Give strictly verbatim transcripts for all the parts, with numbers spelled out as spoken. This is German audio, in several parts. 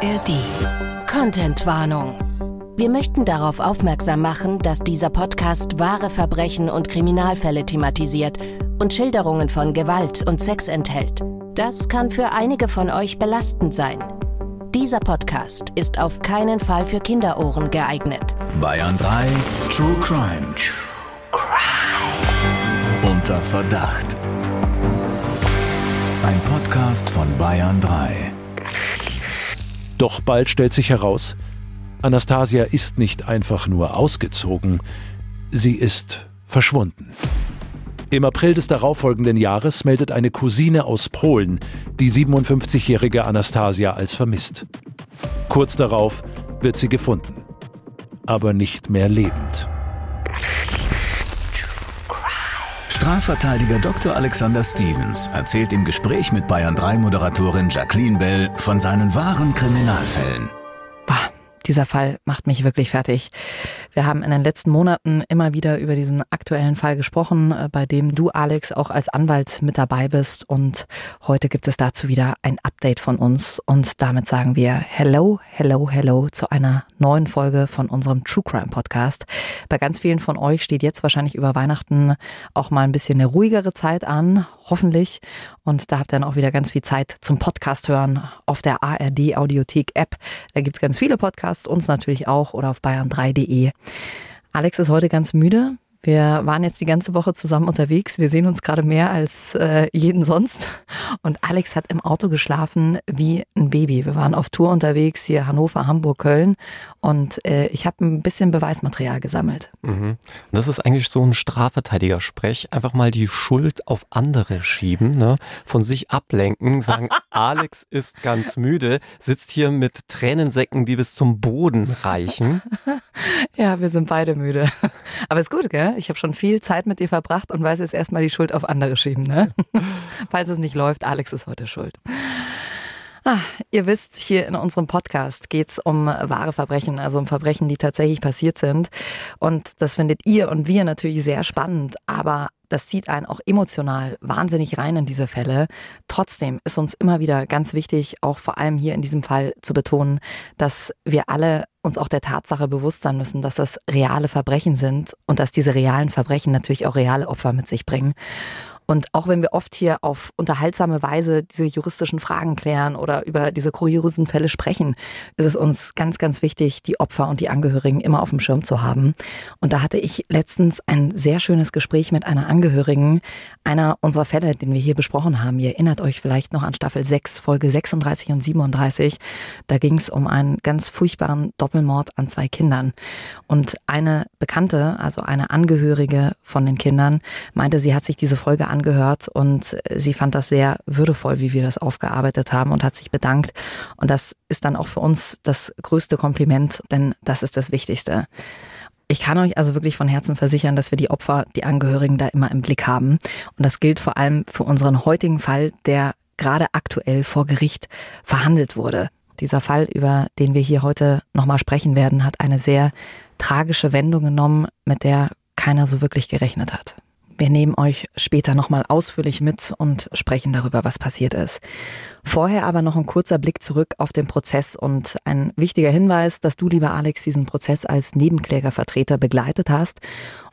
A R D Contentwarnung. Wir möchten darauf aufmerksam machen, dass dieser Podcast wahre Verbrechen und Kriminalfälle thematisiert und Schilderungen von Gewalt und Sex enthält. Das kann für einige von euch belastend sein. Dieser Podcast ist auf keinen Fall für Kinderohren geeignet. Bayern drei True Crime. True Crime. Unter Verdacht. Ein Podcast von Bayern drei. Doch bald stellt sich heraus, Anastasia ist nicht einfach nur ausgezogen, sie ist verschwunden. Im April des darauffolgenden Jahres meldet eine Cousine aus Polen die siebenundfünfzigjährige Anastasia als vermisst. Kurz darauf wird sie gefunden, aber nicht mehr lebend. Strafverteidiger Doktor Alexander Stevens erzählt im Gespräch mit Bayern drei-Moderatorin Jacqueline Bell von seinen wahren Kriminalfällen. Bah. Dieser Fall macht mich wirklich fertig. Wir haben in den letzten Monaten immer wieder über diesen aktuellen Fall gesprochen, bei dem du, Alex, auch als Anwalt mit dabei bist. Und heute gibt es dazu wieder ein Update von uns. Und damit sagen wir Hello, Hello, Hello zu einer neuen Folge von unserem True Crime Podcast. Bei ganz vielen von euch steht jetzt wahrscheinlich über Weihnachten auch mal ein bisschen eine ruhigere Zeit an, hoffentlich. Und da habt ihr dann auch wieder ganz viel Zeit zum Podcast hören auf der A R D Audiothek App. Da gibt es ganz viele Podcasts. Uns natürlich auch oder auf bayern drei punkt de. Alex ist heute ganz müde. Wir waren jetzt die ganze Woche zusammen unterwegs. Wir sehen uns gerade mehr als äh, jeden sonst. Und Alex hat im Auto geschlafen wie ein Baby. Wir waren auf Tour unterwegs, hier Hannover, Hamburg, Köln. Und äh, ich habe ein bisschen Beweismaterial gesammelt. Mhm. Das ist eigentlich so ein Strafverteidiger-Sprech. Einfach mal die Schuld auf andere schieben, ne? Von sich ablenken, sagen, Alex ist ganz müde, sitzt hier mit Tränensäcken, die bis zum Boden reichen. Ja, wir sind beide müde. Aber ist gut, gell? Ich habe schon viel Zeit mit dir verbracht und weiß jetzt erstmal die Schuld auf andere schieben. Ne? Falls es nicht läuft, Alex ist heute schuld. Ah, ihr wisst, hier in unserem Podcast geht es um wahre Verbrechen, also um Verbrechen, die tatsächlich passiert sind. Und das findet ihr und wir natürlich sehr spannend, aber das zieht einen auch emotional wahnsinnig rein in diese Fälle. Trotzdem ist uns immer wieder ganz wichtig, auch vor allem hier in diesem Fall zu betonen, dass wir alle uns auch der Tatsache bewusst sein müssen, dass das reale Verbrechen sind und dass diese realen Verbrechen natürlich auch reale Opfer mit sich bringen. Und auch wenn wir oft hier auf unterhaltsame Weise diese juristischen Fragen klären oder über diese kuriosen Fälle sprechen, ist es uns ganz, ganz wichtig, die Opfer und die Angehörigen immer auf dem Schirm zu haben. Und da hatte ich letztens ein sehr schönes Gespräch mit einer Angehörigen einer unserer Fälle, den wir hier besprochen haben. Ihr erinnert euch vielleicht noch an Staffel sechs, Folge sechsunddreißig und siebenunddreißig. Da ging es um einen ganz furchtbaren Doppelmord an zwei Kindern. Und eine Bekannte, also eine Angehörige von den Kindern, meinte, sie hat sich diese Folge angeschaut. gehört und sie fand das sehr würdevoll, wie wir das aufgearbeitet haben und hat sich bedankt. Und das ist dann auch für uns das größte Kompliment, denn das ist das Wichtigste. Ich kann euch also wirklich von Herzen versichern, dass wir die Opfer, die Angehörigen da immer im Blick haben. Und das gilt vor allem für unseren heutigen Fall, der gerade aktuell vor Gericht verhandelt wurde. Dieser Fall, über den wir hier heute nochmal sprechen werden, hat eine sehr tragische Wendung genommen, mit der keiner so wirklich gerechnet hat. Wir nehmen euch später nochmal ausführlich mit und sprechen darüber, was passiert ist. Vorher aber noch ein kurzer Blick zurück auf den Prozess und ein wichtiger Hinweis, dass du, lieber Alex, diesen Prozess als Nebenklägervertreter begleitet hast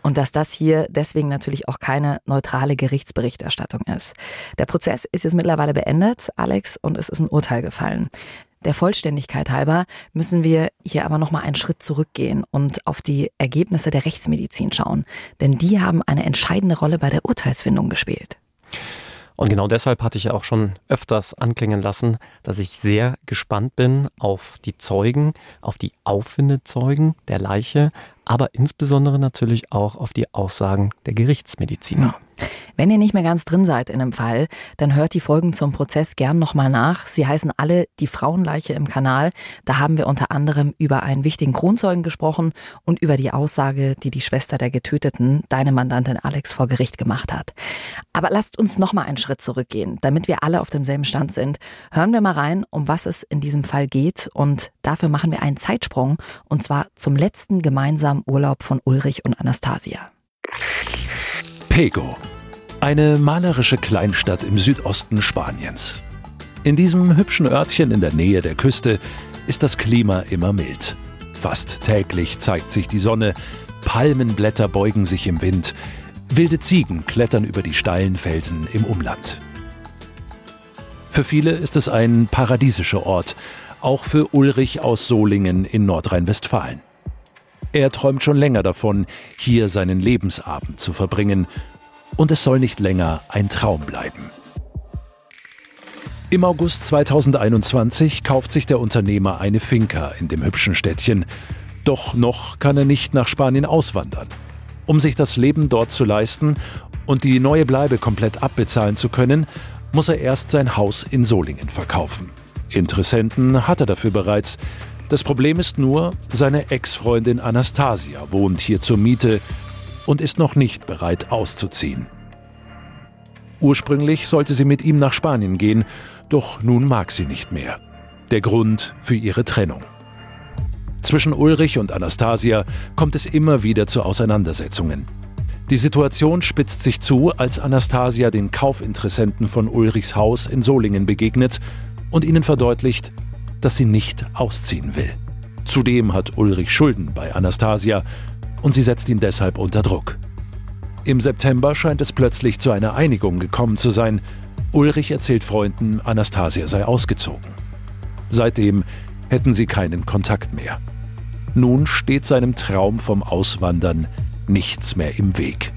und dass das hier deswegen natürlich auch keine neutrale Gerichtsberichterstattung ist. Der Prozess ist jetzt mittlerweile beendet, Alex, und es ist ein Urteil gefallen. Der Vollständigkeit halber müssen wir hier aber nochmal einen Schritt zurückgehen und auf die Ergebnisse der Rechtsmedizin schauen. Denn die haben eine entscheidende Rolle bei der Urteilsfindung gespielt. Und genau deshalb hatte ich ja auch schon öfters anklingen lassen, dass ich sehr gespannt bin auf die Zeugen, auf die Auffindezeugen der Leiche, aber insbesondere natürlich auch auf die Aussagen der Gerichtsmediziner. Ja. Wenn ihr nicht mehr ganz drin seid in dem Fall, dann hört die Folgen zum Prozess gern nochmal nach. Sie heißen alle die Frauenleiche im Kanal. Da haben wir unter anderem über einen wichtigen Kronzeugen gesprochen und über die Aussage, die die Schwester der Getöteten, deine Mandantin Alex, vor Gericht gemacht hat. Aber lasst uns nochmal einen Schritt zurückgehen, damit wir alle auf demselben Stand sind. Hören wir mal rein, um was es in diesem Fall geht, und dafür machen wir einen Zeitsprung, und zwar zum letzten gemeinsamen Urlaub von Ulrich und Anastasia. Pego. Eine malerische Kleinstadt im Südosten Spaniens. In diesem hübschen Örtchen in der Nähe der Küste ist das Klima immer mild. Fast täglich zeigt sich die Sonne, Palmenblätter beugen sich im Wind, wilde Ziegen klettern über die steilen Felsen im Umland. Für viele ist es ein paradiesischer Ort, auch für Ulrich aus Solingen in Nordrhein-Westfalen. Er träumt schon länger davon, hier seinen Lebensabend zu verbringen. Und es soll nicht länger ein Traum bleiben. Im August zweitausendeinundzwanzig kauft sich der Unternehmer eine Finca in dem hübschen Städtchen. Doch noch kann er nicht nach Spanien auswandern. Um sich das Leben dort zu leisten und die neue Bleibe komplett abbezahlen zu können, muss er erst sein Haus in Solingen verkaufen. Interessenten hat er dafür bereits. Das Problem ist nur, seine Ex-Freundin Anastasia wohnt hier zur Miete und ist noch nicht bereit auszuziehen. Ursprünglich sollte sie mit ihm nach Spanien gehen, doch nun mag sie nicht mehr. Der Grund für ihre Trennung. Zwischen Ulrich und Anastasia kommt es immer wieder zu Auseinandersetzungen. Die Situation spitzt sich zu, als Anastasia den Kaufinteressenten von Ulrichs Haus in Solingen begegnet und ihnen verdeutlicht, dass sie nicht ausziehen will. Zudem hat Ulrich Schulden bei Anastasia und sie setzt ihn deshalb unter Druck. Im September scheint es plötzlich zu einer Einigung gekommen zu sein. Ulrich erzählt Freunden, Anastasia sei ausgezogen. Seitdem hätten sie keinen Kontakt mehr. Nun steht seinem Traum vom Auswandern nichts mehr im Weg.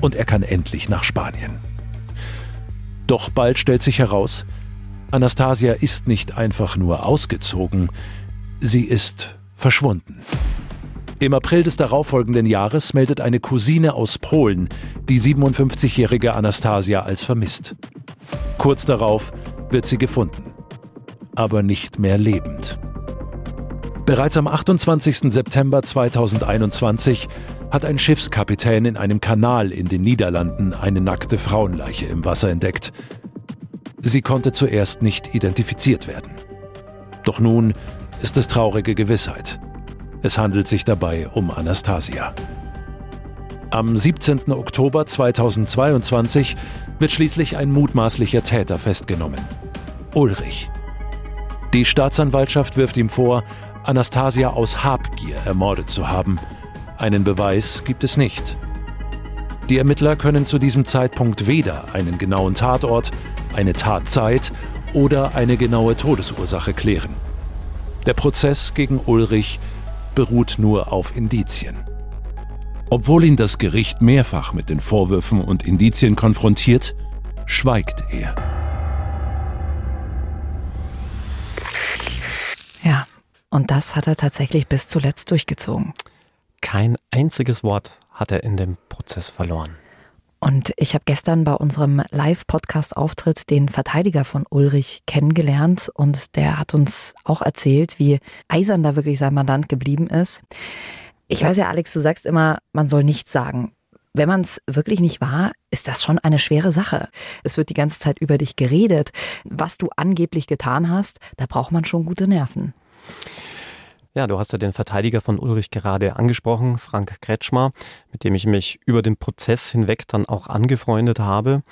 Und er kann endlich nach Spanien. Doch bald stellt sich heraus, Anastasia ist nicht einfach nur ausgezogen, sie ist verschwunden. Im April des darauffolgenden Jahres meldet eine Cousine aus Polen die siebenundfünfzigjährige Anastasia als vermisst. Kurz darauf wird sie gefunden, aber nicht mehr lebend. Bereits am achtundzwanzigsten September zweitausendeinundzwanzig hat ein Schiffskapitän in einem Kanal in den Niederlanden eine nackte Frauenleiche im Wasser entdeckt. Sie konnte zuerst nicht identifiziert werden. Doch nun ist es traurige Gewissheit. Es handelt sich dabei um Anastasia. Am siebzehnten Oktober zweitausendzweiundzwanzig wird schließlich ein mutmaßlicher Täter festgenommen. Ulrich. Die Staatsanwaltschaft wirft ihm vor, Anastasia aus Habgier ermordet zu haben. Einen Beweis gibt es nicht. Die Ermittler können zu diesem Zeitpunkt weder einen genauen Tatort, eine Tatzeit oder eine genaue Todesursache klären. Der Prozess gegen Ulrich beruht nur auf Indizien. Obwohl ihn das Gericht mehrfach mit den Vorwürfen und Indizien konfrontiert, schweigt er. Ja, und das hat er tatsächlich bis zuletzt durchgezogen. Kein einziges Wort hat er in dem Prozess verloren. Und ich habe gestern bei unserem Live-Podcast-Auftritt den Verteidiger von Ulrich kennengelernt und der hat uns auch erzählt, wie eisern da wirklich sein Mandant geblieben ist. Ich weiß ja, Alex, du sagst immer, man soll nichts sagen. Wenn man es wirklich nicht war, ist das schon eine schwere Sache. Es wird die ganze Zeit über dich geredet. Was du angeblich getan hast, da braucht man schon gute Nerven. Ja, du hast ja den Verteidiger von Ulrich gerade angesprochen, Frank Kretschmar, mit dem ich mich über den Prozess hinweg dann auch angefreundet habe.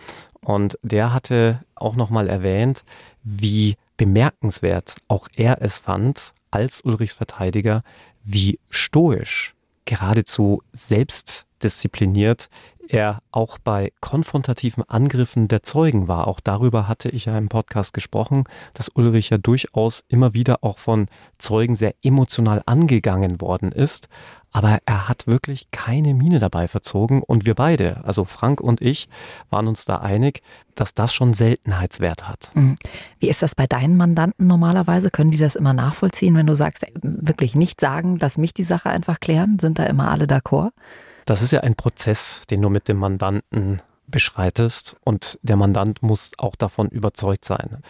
Und der hatte auch nochmal erwähnt, wie bemerkenswert auch er es fand, als Ulrichs Verteidiger, wie stoisch, geradezu selbstdiszipliniert er auch bei konfrontativen Angriffen der Zeugen war. Auch darüber hatte ich ja im Podcast gesprochen, dass Ulrich ja durchaus immer wieder auch von Zeugen sehr emotional angegangen worden ist. Aber er hat wirklich keine Miene dabei verzogen. Und wir beide, also Frank und ich, waren uns da einig, dass das schon Seltenheitswert hat. Wie ist das bei deinen Mandanten normalerweise? Können die das immer nachvollziehen, wenn du sagst, wirklich nicht sagen, lass mich die Sache einfach klären? Sind da immer alle d'accord? Das ist ja ein Prozess, den du mit dem Mandanten beschreitest und der Mandant muss auch davon überzeugt sein.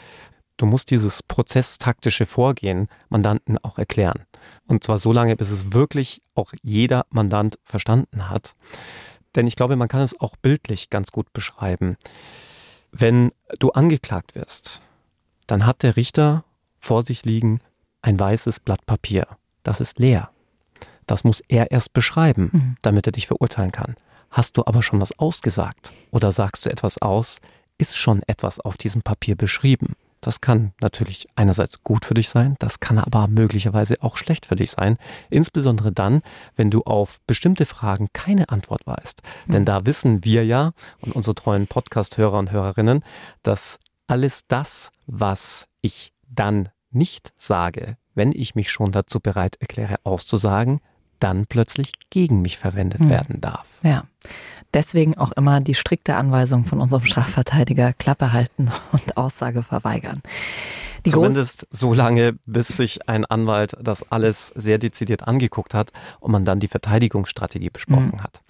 Du musst dieses prozesstaktische Vorgehen Mandanten auch erklären. Und zwar so lange, bis es wirklich auch jeder Mandant verstanden hat. Denn ich glaube, man kann es auch bildlich ganz gut beschreiben. Wenn du angeklagt wirst, dann hat der Richter vor sich liegen ein weißes Blatt Papier. Das ist leer. Das muss er erst beschreiben, damit er dich verurteilen kann. Hast du aber schon was ausgesagt oder sagst du etwas aus, ist schon etwas auf diesem Papier beschrieben. Das kann natürlich einerseits gut für dich sein, das kann aber möglicherweise auch schlecht für dich sein. Insbesondere dann, wenn du auf bestimmte Fragen keine Antwort weißt. Mhm. Denn da wissen wir ja und unsere treuen Podcast-Hörer und Hörerinnen, dass alles das, was ich dann nicht sage, wenn ich mich schon dazu bereit erkläre, auszusagen, dann plötzlich gegen mich verwendet mhm. werden darf. Ja, deswegen auch immer die strikte Anweisung von unserem Strafverteidiger, Klappe halten und Aussage verweigern. Die Zumindest so lange, bis sich ein Anwalt das alles sehr dezidiert angeguckt hat und man dann die Verteidigungsstrategie besprochen mhm. hat.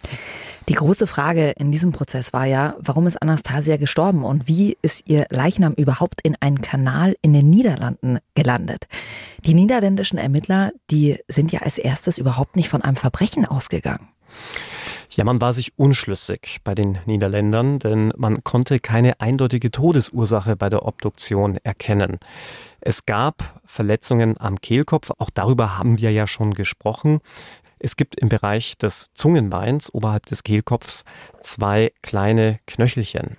Die große Frage in diesem Prozess war ja, warum ist Anastasia gestorben und wie ist ihr Leichnam überhaupt in einen Kanal in den Niederlanden gelandet? Die niederländischen Ermittler, die sind ja als erstes überhaupt nicht von einem Verbrechen ausgegangen. Ja, man war sich unschlüssig bei den Niederländern, denn man konnte keine eindeutige Todesursache bei der Obduktion erkennen. Es gab Verletzungen am Kehlkopf, auch darüber haben wir ja schon gesprochen. Es gibt im Bereich des Zungenbeins oberhalb des Kehlkopfs zwei kleine Knöchelchen.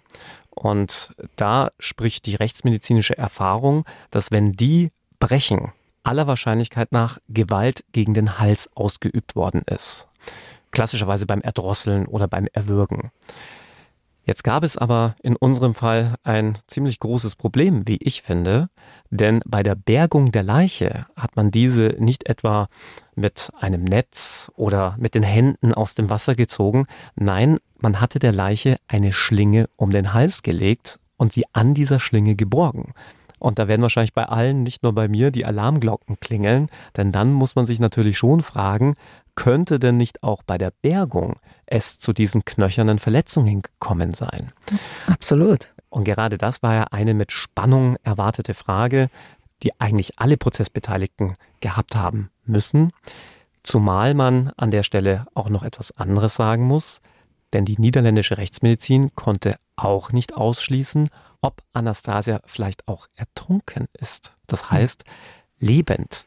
Und da spricht die rechtsmedizinische Erfahrung, dass wenn die brechen, aller Wahrscheinlichkeit nach Gewalt gegen den Hals ausgeübt worden ist. Klassischerweise beim Erdrosseln oder beim Erwürgen. Jetzt gab es aber in unserem Fall ein ziemlich großes Problem, wie ich finde, denn bei der Bergung der Leiche hat man diese nicht etwa mit einem Netz oder mit den Händen aus dem Wasser gezogen. Nein, man hatte der Leiche eine Schlinge um den Hals gelegt und sie an dieser Schlinge geborgen. Und da werden wahrscheinlich bei allen, nicht nur bei mir, die Alarmglocken klingeln, denn dann muss man sich natürlich schon fragen, könnte denn nicht auch bei der Bergung es zu diesen knöchernen Verletzungen gekommen sein? Absolut. Und gerade das war ja eine mit Spannung erwartete Frage, die eigentlich alle Prozessbeteiligten gehabt haben müssen. Zumal man an der Stelle auch noch etwas anderes sagen muss, denn die niederländische Rechtsmedizin konnte auch nicht ausschließen, ob Anastasia vielleicht auch ertrunken ist. Das heißt, lebend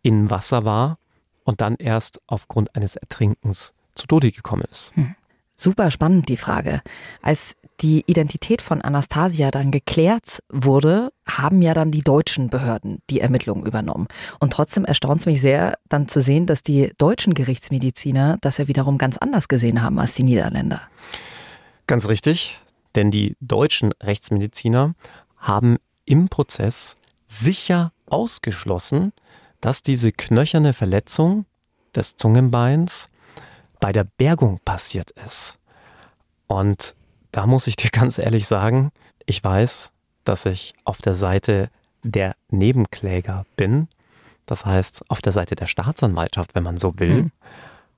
im Wasser war und dann erst aufgrund eines Ertrinkens zu Tode gekommen ist. Hm. Super spannend die Frage. Als die Identität von Anastasia dann geklärt wurde, haben ja dann die deutschen Behörden die Ermittlungen übernommen. Und trotzdem erstaunt es mich sehr, dann zu sehen, dass die deutschen Gerichtsmediziner das ja wiederum ganz anders gesehen haben als die Niederländer. Ganz richtig, denn die deutschen Rechtsmediziner haben im Prozess sicher ausgeschlossen, dass diese knöcherne Verletzung des Zungenbeins bei der Bergung passiert ist. Und da muss ich dir ganz ehrlich sagen, ich weiß, dass ich auf der Seite der Nebenkläger bin. Das heißt, auf der Seite der Staatsanwaltschaft, wenn man so will. Mhm.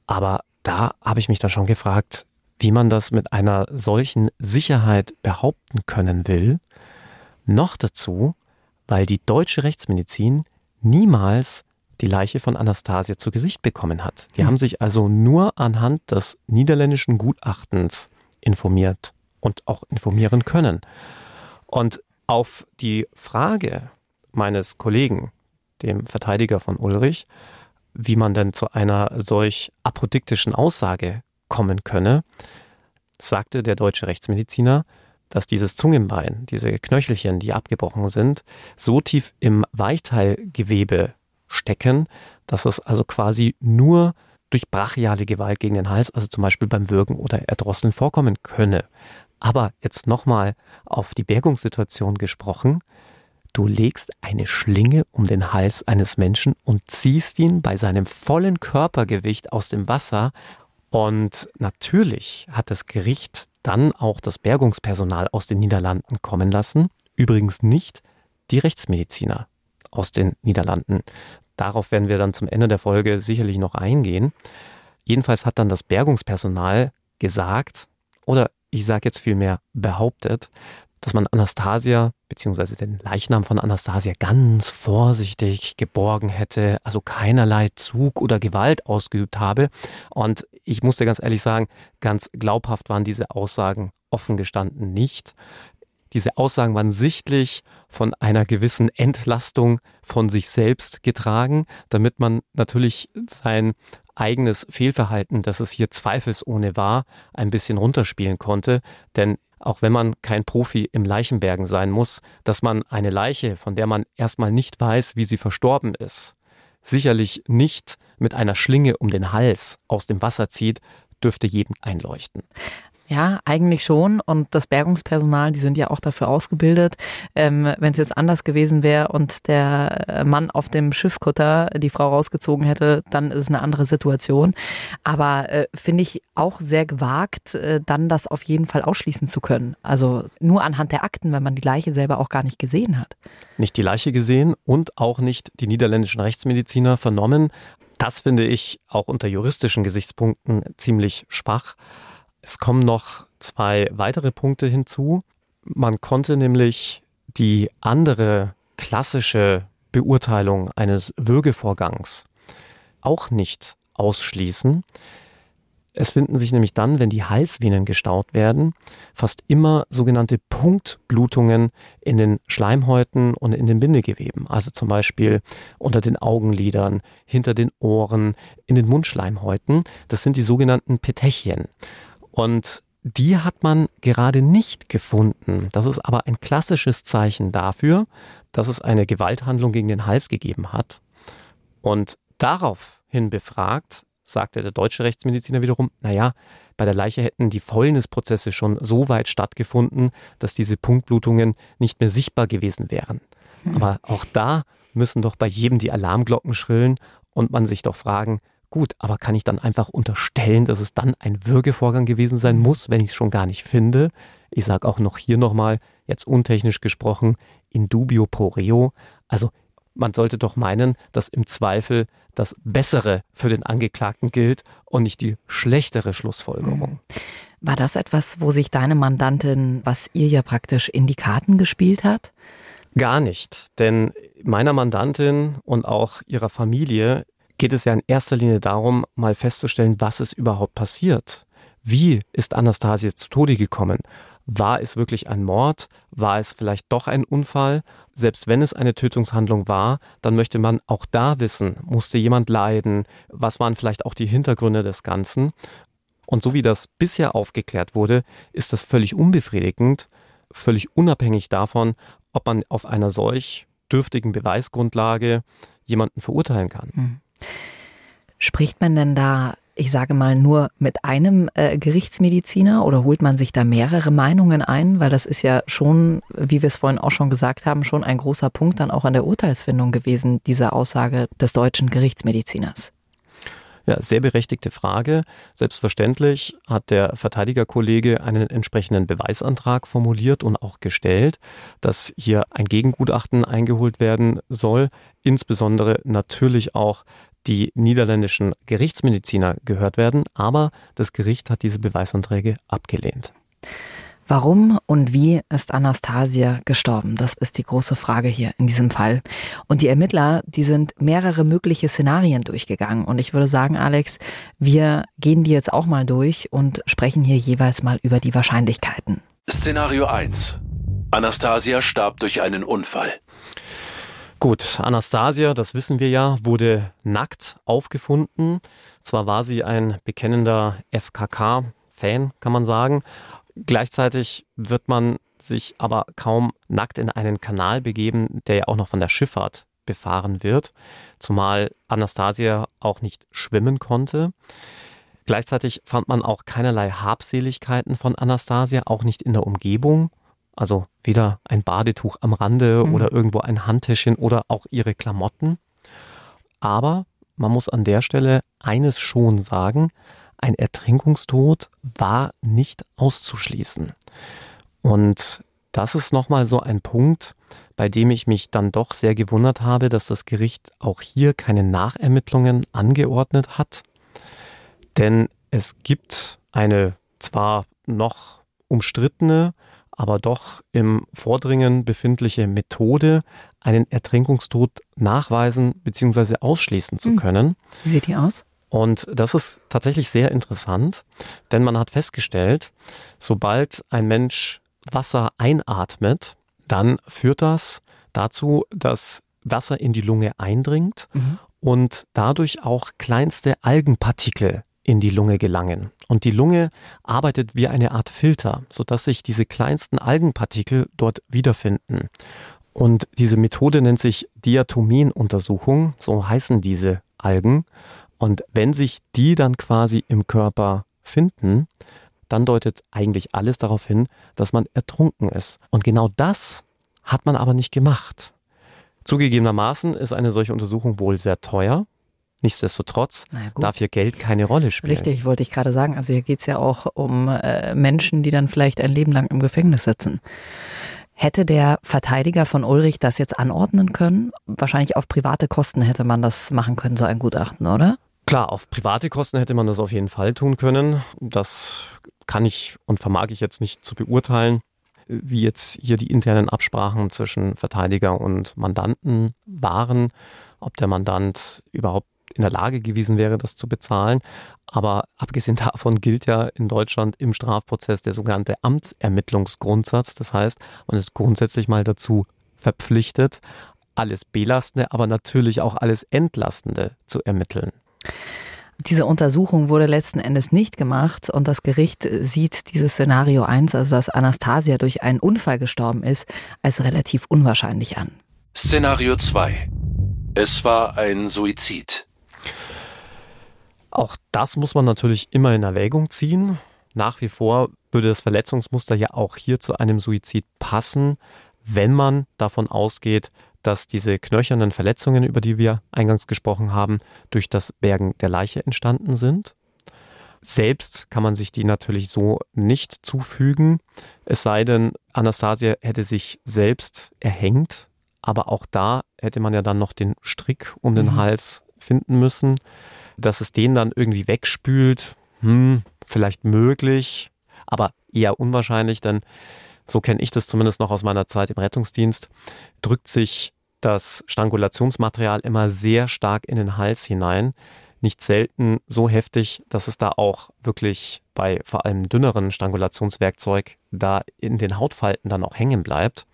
Aber da habe ich mich dann schon gefragt, wie man das mit einer solchen Sicherheit behaupten können will. Noch dazu, weil die deutsche Rechtsmedizin niemals die Leiche von Anastasia zu Gesicht bekommen hat. Die hm. haben sich also nur anhand des niederländischen Gutachtens informiert und auch informieren können. Und auf die Frage meines Kollegen, dem Verteidiger von Ulrich, wie man denn zu einer solch apodiktischen Aussage kommen könne, sagte der deutsche Rechtsmediziner, dass dieses Zungenbein, diese Knöchelchen, die abgebrochen sind, so tief im Weichteilgewebe stecken, dass es also quasi nur durch brachiale Gewalt gegen den Hals, also zum Beispiel beim Würgen oder Erdrosseln, vorkommen könne. Aber jetzt nochmal auf die Bergungssituation gesprochen, du legst eine Schlinge um den Hals eines Menschen und ziehst ihn bei seinem vollen Körpergewicht aus dem Wasser. Und natürlich hat das Gericht dann auch das Bergungspersonal aus den Niederlanden kommen lassen. Übrigens nicht die Rechtsmediziner aus den Niederlanden. Darauf werden wir dann zum Ende der Folge sicherlich noch eingehen. Jedenfalls hat dann das Bergungspersonal gesagt, oder ich sage jetzt vielmehr behauptet, dass man Anastasia bzw. den Leichnam von Anastasia ganz vorsichtig geborgen hätte, also keinerlei Zug oder Gewalt ausgeübt habe. Und ich muss dir ganz ehrlich sagen, ganz glaubhaft waren diese Aussagen offen gestanden nicht. Diese Aussagen waren sichtlich von einer gewissen Entlastung von sich selbst getragen, damit man natürlich sein eigenes Fehlverhalten, das es hier zweifelsohne war, ein bisschen runterspielen konnte. Denn auch wenn man kein Profi im Leichenbergen sein muss, dass man eine Leiche, von der man erstmal nicht weiß, wie sie verstorben ist, sicherlich nicht mit einer Schlinge um den Hals aus dem Wasser zieht, dürfte jedem einleuchten. Ja, eigentlich schon. Und das Bergungspersonal, die sind ja auch dafür ausgebildet. Ähm, wenn es jetzt anders gewesen wäre und der Mann auf dem Schiffkutter die Frau rausgezogen hätte, dann ist es eine andere Situation. Aber äh, finde ich auch sehr gewagt, äh, dann das auf jeden Fall ausschließen zu können. Also nur anhand der Akten, wenn man die Leiche selber auch gar nicht gesehen hat. Nicht die Leiche gesehen und auch nicht die niederländischen Rechtsmediziner vernommen. Das finde ich auch unter juristischen Gesichtspunkten ziemlich schwach. Es kommen noch zwei weitere Punkte hinzu. Man konnte nämlich die andere klassische Beurteilung eines Würgevorgangs auch nicht ausschließen. Es finden sich nämlich dann, wenn die Halsvenen gestaut werden, fast immer sogenannte Punktblutungen in den Schleimhäuten und in den Bindegeweben. Also zum Beispiel unter den Augenlidern, hinter den Ohren, in den Mundschleimhäuten. Das sind die sogenannten Petechien. Und die hat man gerade nicht gefunden. Das ist aber ein klassisches Zeichen dafür, dass es eine Gewalthandlung gegen den Hals gegeben hat. Und daraufhin befragt, sagte der deutsche Rechtsmediziner wiederum, naja, bei der Leiche hätten die Fäulnisprozesse schon so weit stattgefunden, dass diese Punktblutungen nicht mehr sichtbar gewesen wären. Aber auch da müssen doch bei jedem die Alarmglocken schrillen und man sich doch fragen, gut, aber kann ich dann einfach unterstellen, dass es dann ein Würgevorgang gewesen sein muss, wenn ich es schon gar nicht finde? Ich sage auch noch hier nochmal, jetzt untechnisch gesprochen, in dubio pro reo. Also man sollte doch meinen, dass im Zweifel das Bessere für den Angeklagten gilt und nicht die schlechtere Schlussfolgerung. War das etwas, wo sich deine Mandantin, was ihr ja praktisch in die Karten gespielt hat? Gar nicht, denn meiner Mandantin und auch ihrer Familie geht es ja in erster Linie darum, mal festzustellen, was ist überhaupt passiert. Wie ist Anastasia zu Tode gekommen? War es wirklich ein Mord? War es vielleicht doch ein Unfall? Selbst wenn es eine Tötungshandlung war, dann möchte man auch da wissen, musste jemand leiden? Was waren vielleicht auch die Hintergründe des Ganzen? Und so wie das bisher aufgeklärt wurde, ist das völlig unbefriedigend, völlig unabhängig davon, ob man auf einer solch dürftigen Beweisgrundlage jemanden verurteilen kann. Mhm. Spricht man denn da, ich sage mal, nur mit einem äh, Gerichtsmediziner oder holt man sich da mehrere Meinungen ein? Weil das ist ja schon, wie wir es vorhin auch schon gesagt haben, schon ein großer Punkt dann auch an der Urteilsfindung gewesen, diese Aussage des deutschen Gerichtsmediziners. Ja, sehr berechtigte Frage. Selbstverständlich hat der Verteidigerkollege einen entsprechenden Beweisantrag formuliert und auch gestellt, dass hier ein Gegengutachten eingeholt werden soll, insbesondere natürlich auch die niederländischen Gerichtsmediziner gehört werden, aber das Gericht hat diese Beweisanträge abgelehnt. Warum und wie ist Anastasia gestorben? Das ist die große Frage hier in diesem Fall. Und die Ermittler, die sind mehrere mögliche Szenarien durchgegangen. Und ich würde sagen, Alex, wir gehen die jetzt auch mal durch und sprechen hier jeweils mal über die Wahrscheinlichkeiten. Szenario eins. Anastasia starb durch einen Unfall. Gut, Anastasia, das wissen wir ja, wurde nackt aufgefunden. Zwar war sie ein bekennender F K K-Fan, kann man sagen. Gleichzeitig wird man sich aber kaum nackt in einen Kanal begeben, der ja auch noch von der Schifffahrt befahren wird. Zumal Anastasia auch nicht schwimmen konnte. Gleichzeitig fand man auch keinerlei Habseligkeiten von Anastasia, auch nicht in der Umgebung. Also weder ein Badetuch am Rande mhm. oder irgendwo ein Handtäschchen oder auch ihre Klamotten. Aber man muss an der Stelle eines schon sagen, ein Ertrinkungstod war nicht auszuschließen. Und das ist nochmal so ein Punkt, bei dem ich mich dann doch sehr gewundert habe, dass das Gericht auch hier keine Nachermittlungen angeordnet hat. Denn es gibt eine zwar noch umstrittene, aber doch im Vordringen befindliche Methode, einen Ertrinkungstod nachweisen bzw. ausschließen zu können. Wie sieht die aus? Und das ist tatsächlich sehr interessant, denn man hat festgestellt, sobald ein Mensch Wasser einatmet, dann führt das dazu, dass Wasser in die Lunge eindringt mhm. und dadurch auch kleinste Algenpartikel in die Lunge gelangen. Und die Lunge arbeitet wie eine Art Filter, sodass sich diese kleinsten Algenpartikel dort wiederfinden. Und diese Methode nennt sich Diatominuntersuchung, so heißen diese Algen. Und wenn sich die dann quasi im Körper finden, dann deutet eigentlich alles darauf hin, dass man ertrunken ist. Und genau das hat man aber nicht gemacht. Zugegebenermaßen ist eine solche Untersuchung wohl sehr teuer. Nichtsdestotrotz darf hier Geld keine Rolle spielen. Richtig, wollte ich gerade sagen. Also hier geht es ja auch um äh, Menschen, die dann vielleicht ein Leben lang im Gefängnis sitzen. Hätte der Verteidiger von Ulrich das jetzt anordnen können? Wahrscheinlich auf private Kosten hätte man das machen können, so ein Gutachten, oder? Klar, auf private Kosten hätte man das auf jeden Fall tun können. Das kann ich und vermag ich jetzt nicht zu beurteilen, wie jetzt hier die internen Absprachen zwischen Verteidiger und Mandanten waren, ob der Mandant überhaupt in der Lage gewesen wäre, das zu bezahlen. Aber abgesehen davon gilt ja in Deutschland im Strafprozess der sogenannte Amtsermittlungsgrundsatz. Das heißt, man ist grundsätzlich mal dazu verpflichtet, alles Belastende, aber natürlich auch alles Entlastende zu ermitteln. Diese Untersuchung wurde letzten Endes nicht gemacht und das Gericht sieht dieses Szenario eins, also dass Anastasia durch einen Unfall gestorben ist, als relativ unwahrscheinlich an. Szenario zwei. Es war ein Suizid. Auch das muss man natürlich immer in Erwägung ziehen. Nach wie vor würde das Verletzungsmuster ja auch hier zu einem Suizid passen, wenn man davon ausgeht, dass diese knöchernen Verletzungen, über die wir eingangs gesprochen haben, durch das Bergen der Leiche entstanden sind. Selbst kann man sich die natürlich so nicht zufügen, es sei denn, Anastasia hätte sich selbst erhängt, aber auch da hätte man ja dann noch den Strick um den mhm. Hals finden müssen. Dass es den dann irgendwie wegspült, hm, vielleicht möglich, aber eher unwahrscheinlich, denn so kenne ich das zumindest noch aus meiner Zeit im Rettungsdienst, drückt sich das Strangulationsmaterial immer sehr stark in den Hals hinein. Nicht selten so heftig, dass es da auch wirklich bei vor allem dünneren Strangulationswerkzeug da in den Hautfalten dann auch hängen bleibt.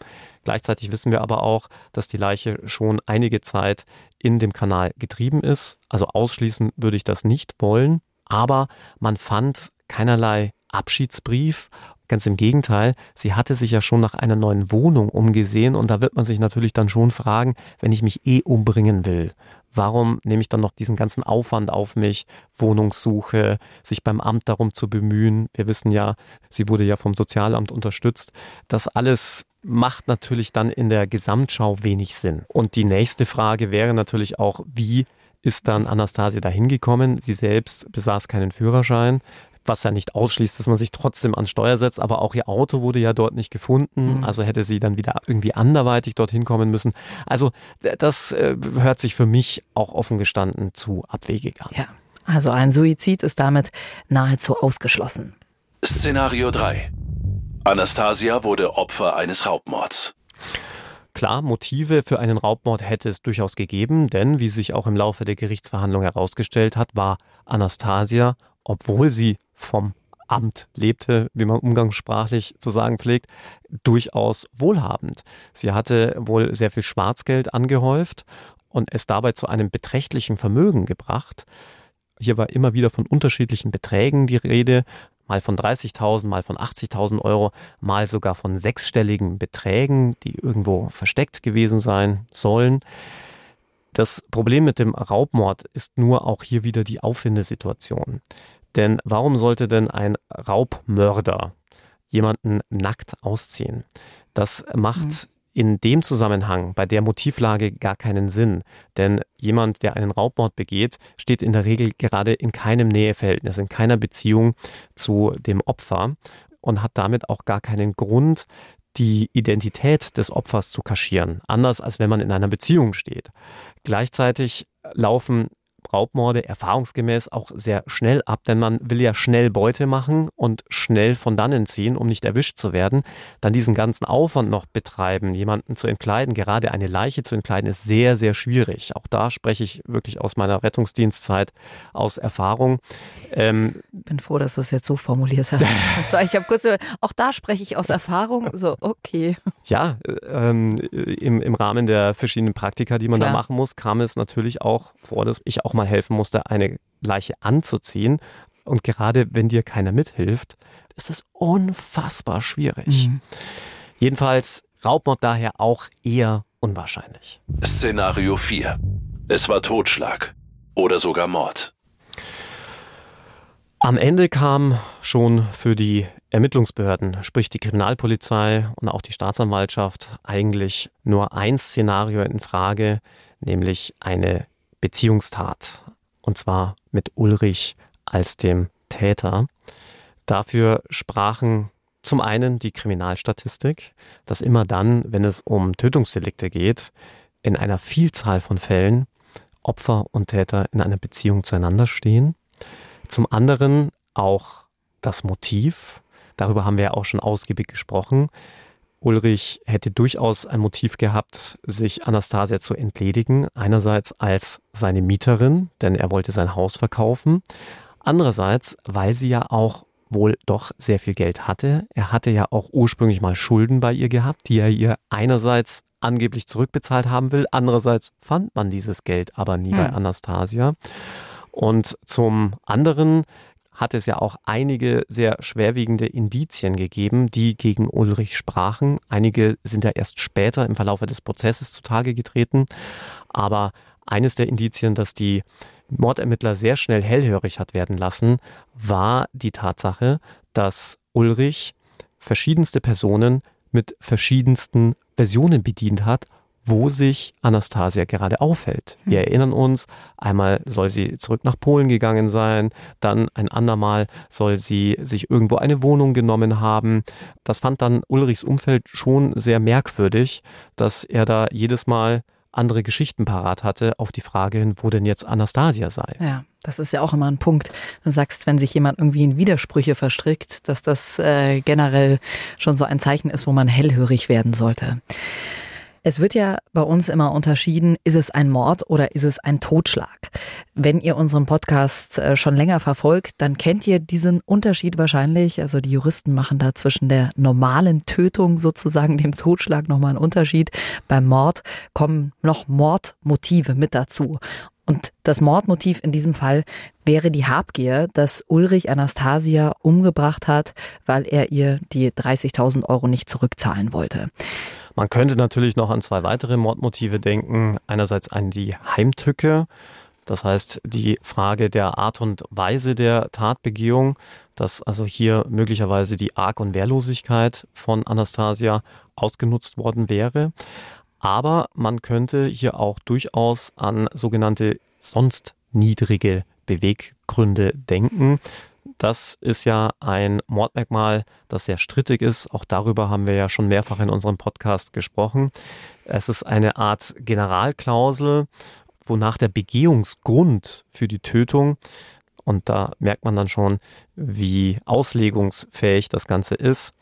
Gleichzeitig wissen wir aber auch, dass die Leiche schon einige Zeit in dem Kanal getrieben ist. Also ausschließen würde ich das nicht wollen. Aber man fand keinerlei Abschiedsbrief. Ganz im Gegenteil, sie hatte sich ja schon nach einer neuen Wohnung umgesehen und da wird man sich natürlich dann schon fragen, wenn ich mich eh umbringen will, warum nehme ich dann noch diesen ganzen Aufwand auf mich, Wohnungssuche, sich beim Amt darum zu bemühen. Wir wissen ja, sie wurde ja vom Sozialamt unterstützt. Das alles macht natürlich dann in der Gesamtschau wenig Sinn. Und die nächste Frage wäre natürlich auch, wie ist dann Anastasia dahin gekommen? Sie selbst besaß keinen Führerschein. Was ja nicht ausschließt, dass man sich trotzdem ans Steuer setzt, aber auch ihr Auto wurde ja dort nicht gefunden, also hätte sie dann wieder irgendwie anderweitig dorthin kommen müssen. Also das äh, hört sich für mich auch offen gestanden zu abwegig an. Ja, also ein Suizid ist damit nahezu ausgeschlossen. Szenario drei. Anastasia wurde Opfer eines Raubmords. Klar, Motive für einen Raubmord hätte es durchaus gegeben, denn wie sich auch im Laufe der Gerichtsverhandlung herausgestellt hat, war Anastasia, obwohl sie vom Amt lebte, wie man umgangssprachlich zu sagen pflegt, durchaus wohlhabend. Sie hatte wohl sehr viel Schwarzgeld angehäuft und es dabei zu einem beträchtlichen Vermögen gebracht. Hier war immer wieder von unterschiedlichen Beträgen die Rede, mal von dreißigtausend, mal von achtzigtausend Euro, mal sogar von sechsstelligen Beträgen, die irgendwo versteckt gewesen sein sollen. Das Problem mit dem Raubmord ist nur auch hier wieder die Auffindesituation. Denn warum sollte denn ein Raubmörder jemanden nackt ausziehen? Das macht mhm. in dem Zusammenhang bei der Motivlage gar keinen Sinn. Denn jemand, der einen Raubmord begeht, steht in der Regel gerade in keinem Näheverhältnis, in keiner Beziehung zu dem Opfer und hat damit auch gar keinen Grund, die Identität des Opfers zu kaschieren. Anders als wenn man in einer Beziehung steht. Gleichzeitig laufen Raubmorde erfahrungsgemäß auch sehr schnell ab, denn man will ja schnell Beute machen und schnell von dannen ziehen, um nicht erwischt zu werden. Dann diesen ganzen Aufwand noch betreiben, jemanden zu entkleiden, gerade eine Leiche zu entkleiden, ist sehr, sehr schwierig. Auch da spreche ich wirklich aus meiner Rettungsdienstzeit, aus Erfahrung. Ähm, ich bin froh, dass du es jetzt so formuliert hast. Also ich habe kurz, auch da spreche ich aus Erfahrung, so okay. Ja, ähm, im, im Rahmen der verschiedenen Praktika, die man Klar. da machen muss, kam es natürlich auch vor, dass ich auch mal helfen musste, eine Leiche anzuziehen. Und gerade wenn dir keiner mithilft, ist es unfassbar schwierig. Mhm. Jedenfalls Raubmord daher auch eher unwahrscheinlich. Szenario vier. Es war Totschlag oder sogar Mord. Am Ende kam schon für die Ermittlungsbehörden, sprich die Kriminalpolizei und auch die Staatsanwaltschaft, eigentlich nur ein Szenario in Frage, nämlich eine Beziehungstat. Und zwar mit Ulrich als dem Täter. Dafür sprachen zum einen die Kriminalstatistik, dass immer dann, wenn es um Tötungsdelikte geht, in einer Vielzahl von Fällen Opfer und Täter in einer Beziehung zueinander stehen. Zum anderen auch das Motiv. Darüber haben wir ja auch schon ausgiebig gesprochen. Ulrich hätte durchaus ein Motiv gehabt, sich Anastasia zu entledigen. Einerseits als seine Mieterin, denn er wollte sein Haus verkaufen. Andererseits, weil sie ja auch wohl doch sehr viel Geld hatte. Er hatte ja auch ursprünglich mal Schulden bei ihr gehabt, die er ihr einerseits angeblich zurückbezahlt haben will. Andererseits fand man dieses Geld aber nie hm. bei Anastasia. Und zum anderen hat es ja auch einige sehr schwerwiegende Indizien gegeben, die gegen Ulrich sprachen. Einige sind ja erst später im Verlauf des Prozesses zutage getreten. Aber eines der Indizien, das die Mordermittler sehr schnell hellhörig hat werden lassen, war die Tatsache, dass Ulrich verschiedenste Personen mit verschiedensten Versionen bedient hat, wo sich Anastasia gerade aufhält. Wir erinnern uns, einmal soll sie zurück nach Polen gegangen sein, dann ein andermal soll sie sich irgendwo eine Wohnung genommen haben. Das fand dann Ulrichs Umfeld schon sehr merkwürdig, dass er da jedes Mal andere Geschichten parat hatte auf die Frage hin, wo denn jetzt Anastasia sei. Ja, das ist ja auch immer ein Punkt. Du sagst, wenn sich jemand irgendwie in Widersprüche verstrickt, dass das äh, generell schon so ein Zeichen ist, wo man hellhörig werden sollte. Es wird ja bei uns immer unterschieden, ist es ein Mord oder ist es ein Totschlag? Wenn ihr unseren Podcast schon länger verfolgt, dann kennt ihr diesen Unterschied wahrscheinlich. Also die Juristen machen da zwischen der normalen Tötung sozusagen, dem Totschlag, nochmal einen Unterschied. Beim Mord kommen noch Mordmotive mit dazu. Und das Mordmotiv in diesem Fall wäre die Habgier, dass Ulrich Anastasia umgebracht hat, weil er ihr die dreißigtausend Euro nicht zurückzahlen wollte. Man könnte natürlich noch an zwei weitere Mordmotive denken. Einerseits an die Heimtücke, das heißt die Frage der Art und Weise der Tatbegehung, dass also hier möglicherweise die Arg- und Wehrlosigkeit von Anastasia ausgenutzt worden wäre. Aber man könnte hier auch durchaus an sogenannte sonst niedrige Beweggründe denken. Das ist ja ein Mordmerkmal, das sehr strittig ist. Auch darüber haben wir ja schon mehrfach in unserem Podcast gesprochen. Es ist eine Art Generalklausel, wonach der Begehungsgrund für die Tötung, und da merkt man dann schon, wie auslegungsfähig das Ganze ist,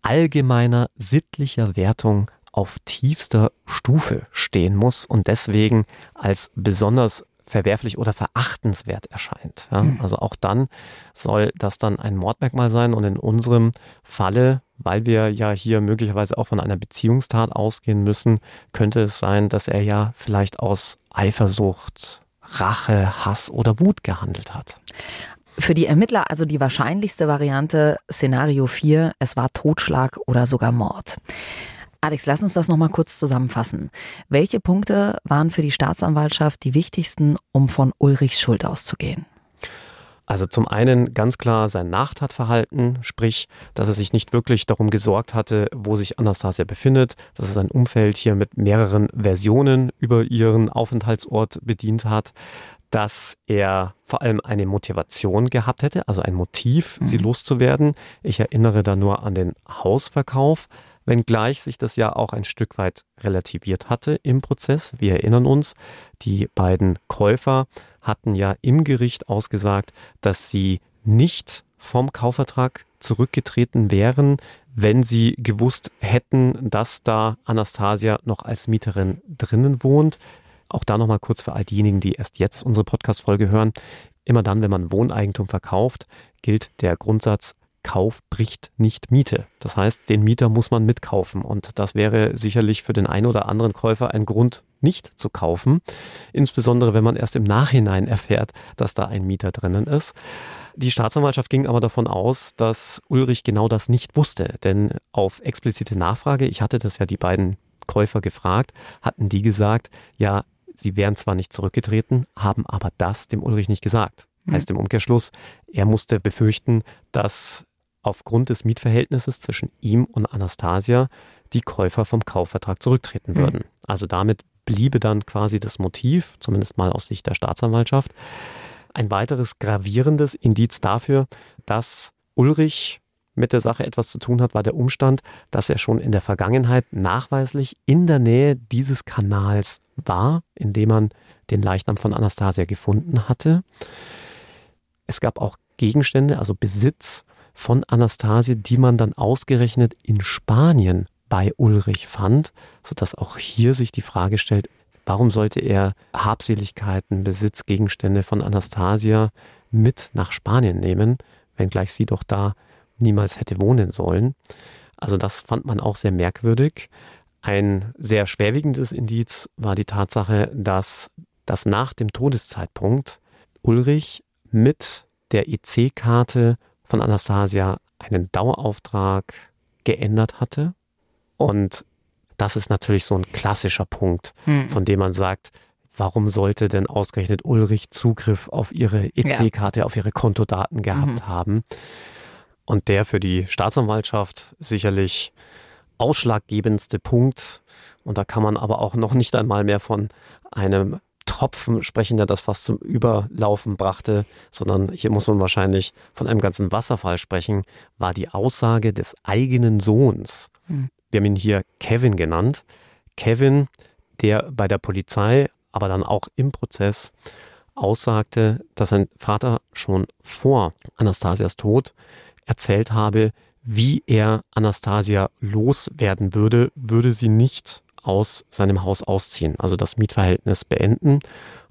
allgemeiner sittlicher Wertung auf tiefster Stufe stehen muss und deswegen als besonders verwerflich oder verachtenswert erscheint. Ja, also auch dann soll das dann ein Mordmerkmal sein. Und in unserem Falle, weil wir ja hier möglicherweise auch von einer Beziehungstat ausgehen müssen, könnte es sein, dass er ja vielleicht aus Eifersucht, Rache, Hass oder Wut gehandelt hat. Für die Ermittler also die wahrscheinlichste Variante, Szenario vier, es war Totschlag oder sogar Mord. Alex, lass uns das nochmal kurz zusammenfassen. Welche Punkte waren für die Staatsanwaltschaft die wichtigsten, um von Ulrichs Schuld auszugehen? Also zum einen ganz klar sein Nachtatverhalten, sprich, dass er sich nicht wirklich darum gesorgt hatte, wo sich Anastasia befindet, dass er sein Umfeld hier mit mehreren Versionen über ihren Aufenthaltsort bedient hat, dass er vor allem eine Motivation gehabt hätte, also ein Motiv, mhm. sie loszuwerden. Ich erinnere da nur an den Hausverkauf. Wenngleich sich das ja auch ein Stück weit relativiert hatte im Prozess. Wir erinnern uns, die beiden Käufer hatten ja im Gericht ausgesagt, dass sie nicht vom Kaufvertrag zurückgetreten wären, wenn sie gewusst hätten, dass da Anastasia noch als Mieterin drinnen wohnt. Auch da nochmal kurz für all diejenigen, die erst jetzt unsere Podcast-Folge hören. Immer dann, wenn man Wohneigentum verkauft, gilt der Grundsatz, Kauf bricht nicht Miete. Das heißt, den Mieter muss man mitkaufen. Und das wäre sicherlich für den einen oder anderen Käufer ein Grund, nicht zu kaufen. Insbesondere, wenn man erst im Nachhinein erfährt, dass da ein Mieter drinnen ist. Die Staatsanwaltschaft ging aber davon aus, dass Ulrich genau das nicht wusste. Denn auf explizite Nachfrage, ich hatte das ja die beiden Käufer gefragt, hatten die gesagt, ja, sie wären zwar nicht zurückgetreten, haben aber das dem Ulrich nicht gesagt. Mhm. Heißt im Umkehrschluss, er musste befürchten, dass aufgrund des Mietverhältnisses zwischen ihm und Anastasia die Käufer vom Kaufvertrag zurücktreten würden. Mhm. Also damit bliebe dann quasi das Motiv, zumindest mal aus Sicht der Staatsanwaltschaft. Ein weiteres gravierendes Indiz dafür, dass Ulrich mit der Sache etwas zu tun hat, war der Umstand, dass er schon in der Vergangenheit nachweislich in der Nähe dieses Kanals war, in dem man den Leichnam von Anastasia gefunden hatte. Es gab auch Gegenstände, also Besitz von Anastasia, die man dann ausgerechnet in Spanien bei Ulrich fand, sodass auch hier sich die Frage stellt, warum sollte er Habseligkeiten, Besitzgegenstände von Anastasia mit nach Spanien nehmen, wenngleich sie doch da niemals hätte wohnen sollen. Also das fand man auch sehr merkwürdig. Ein sehr schwerwiegendes Indiz war die Tatsache, dass, dass nach dem Todeszeitpunkt Ulrich mit der E C-Karte von Anastasia einen Dauerauftrag geändert hatte. Und das ist natürlich so ein klassischer Punkt, hm. von dem man sagt, warum sollte denn ausgerechnet Ulrich Zugriff auf ihre E C-Karte, ja. auf ihre Kontodaten gehabt mhm. haben? Und der für die Staatsanwaltschaft sicherlich ausschlaggebendste Punkt, und da kann man aber auch noch nicht einmal mehr von einem Tropfen sprechen, der das fast zum Überlaufen brachte, sondern hier muss man wahrscheinlich von einem ganzen Wasserfall sprechen, war die Aussage des eigenen Sohns. Mhm. Wir haben ihn hier Kevin genannt. Kevin, der bei der Polizei, aber dann auch im Prozess aussagte, dass sein Vater schon vor Anastasias Tod erzählt habe, wie er Anastasia loswerden würde, würde sie nicht aus seinem Haus ausziehen, also das Mietverhältnis beenden.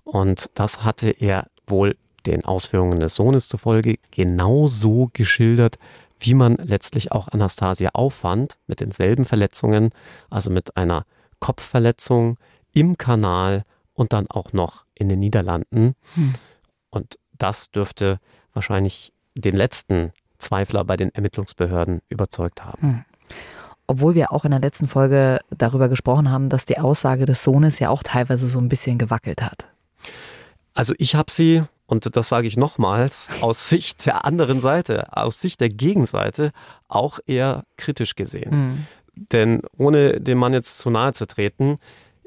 Und das hatte er wohl den Ausführungen des Sohnes zufolge genauso geschildert, wie man letztlich auch Anastasia auffand, mit denselben Verletzungen, also mit einer Kopfverletzung im Kanal und dann auch noch in den Niederlanden. Hm. Und das dürfte wahrscheinlich den letzten Zweifler bei den Ermittlungsbehörden überzeugt haben. Hm. Obwohl wir auch in der letzten Folge darüber gesprochen haben, dass die Aussage des Sohnes ja auch teilweise so ein bisschen gewackelt hat. Also ich habe sie, und das sage ich nochmals, aus Sicht der anderen Seite, aus Sicht der Gegenseite auch eher kritisch gesehen. Hm. Denn ohne dem Mann jetzt zu nahe zu treten,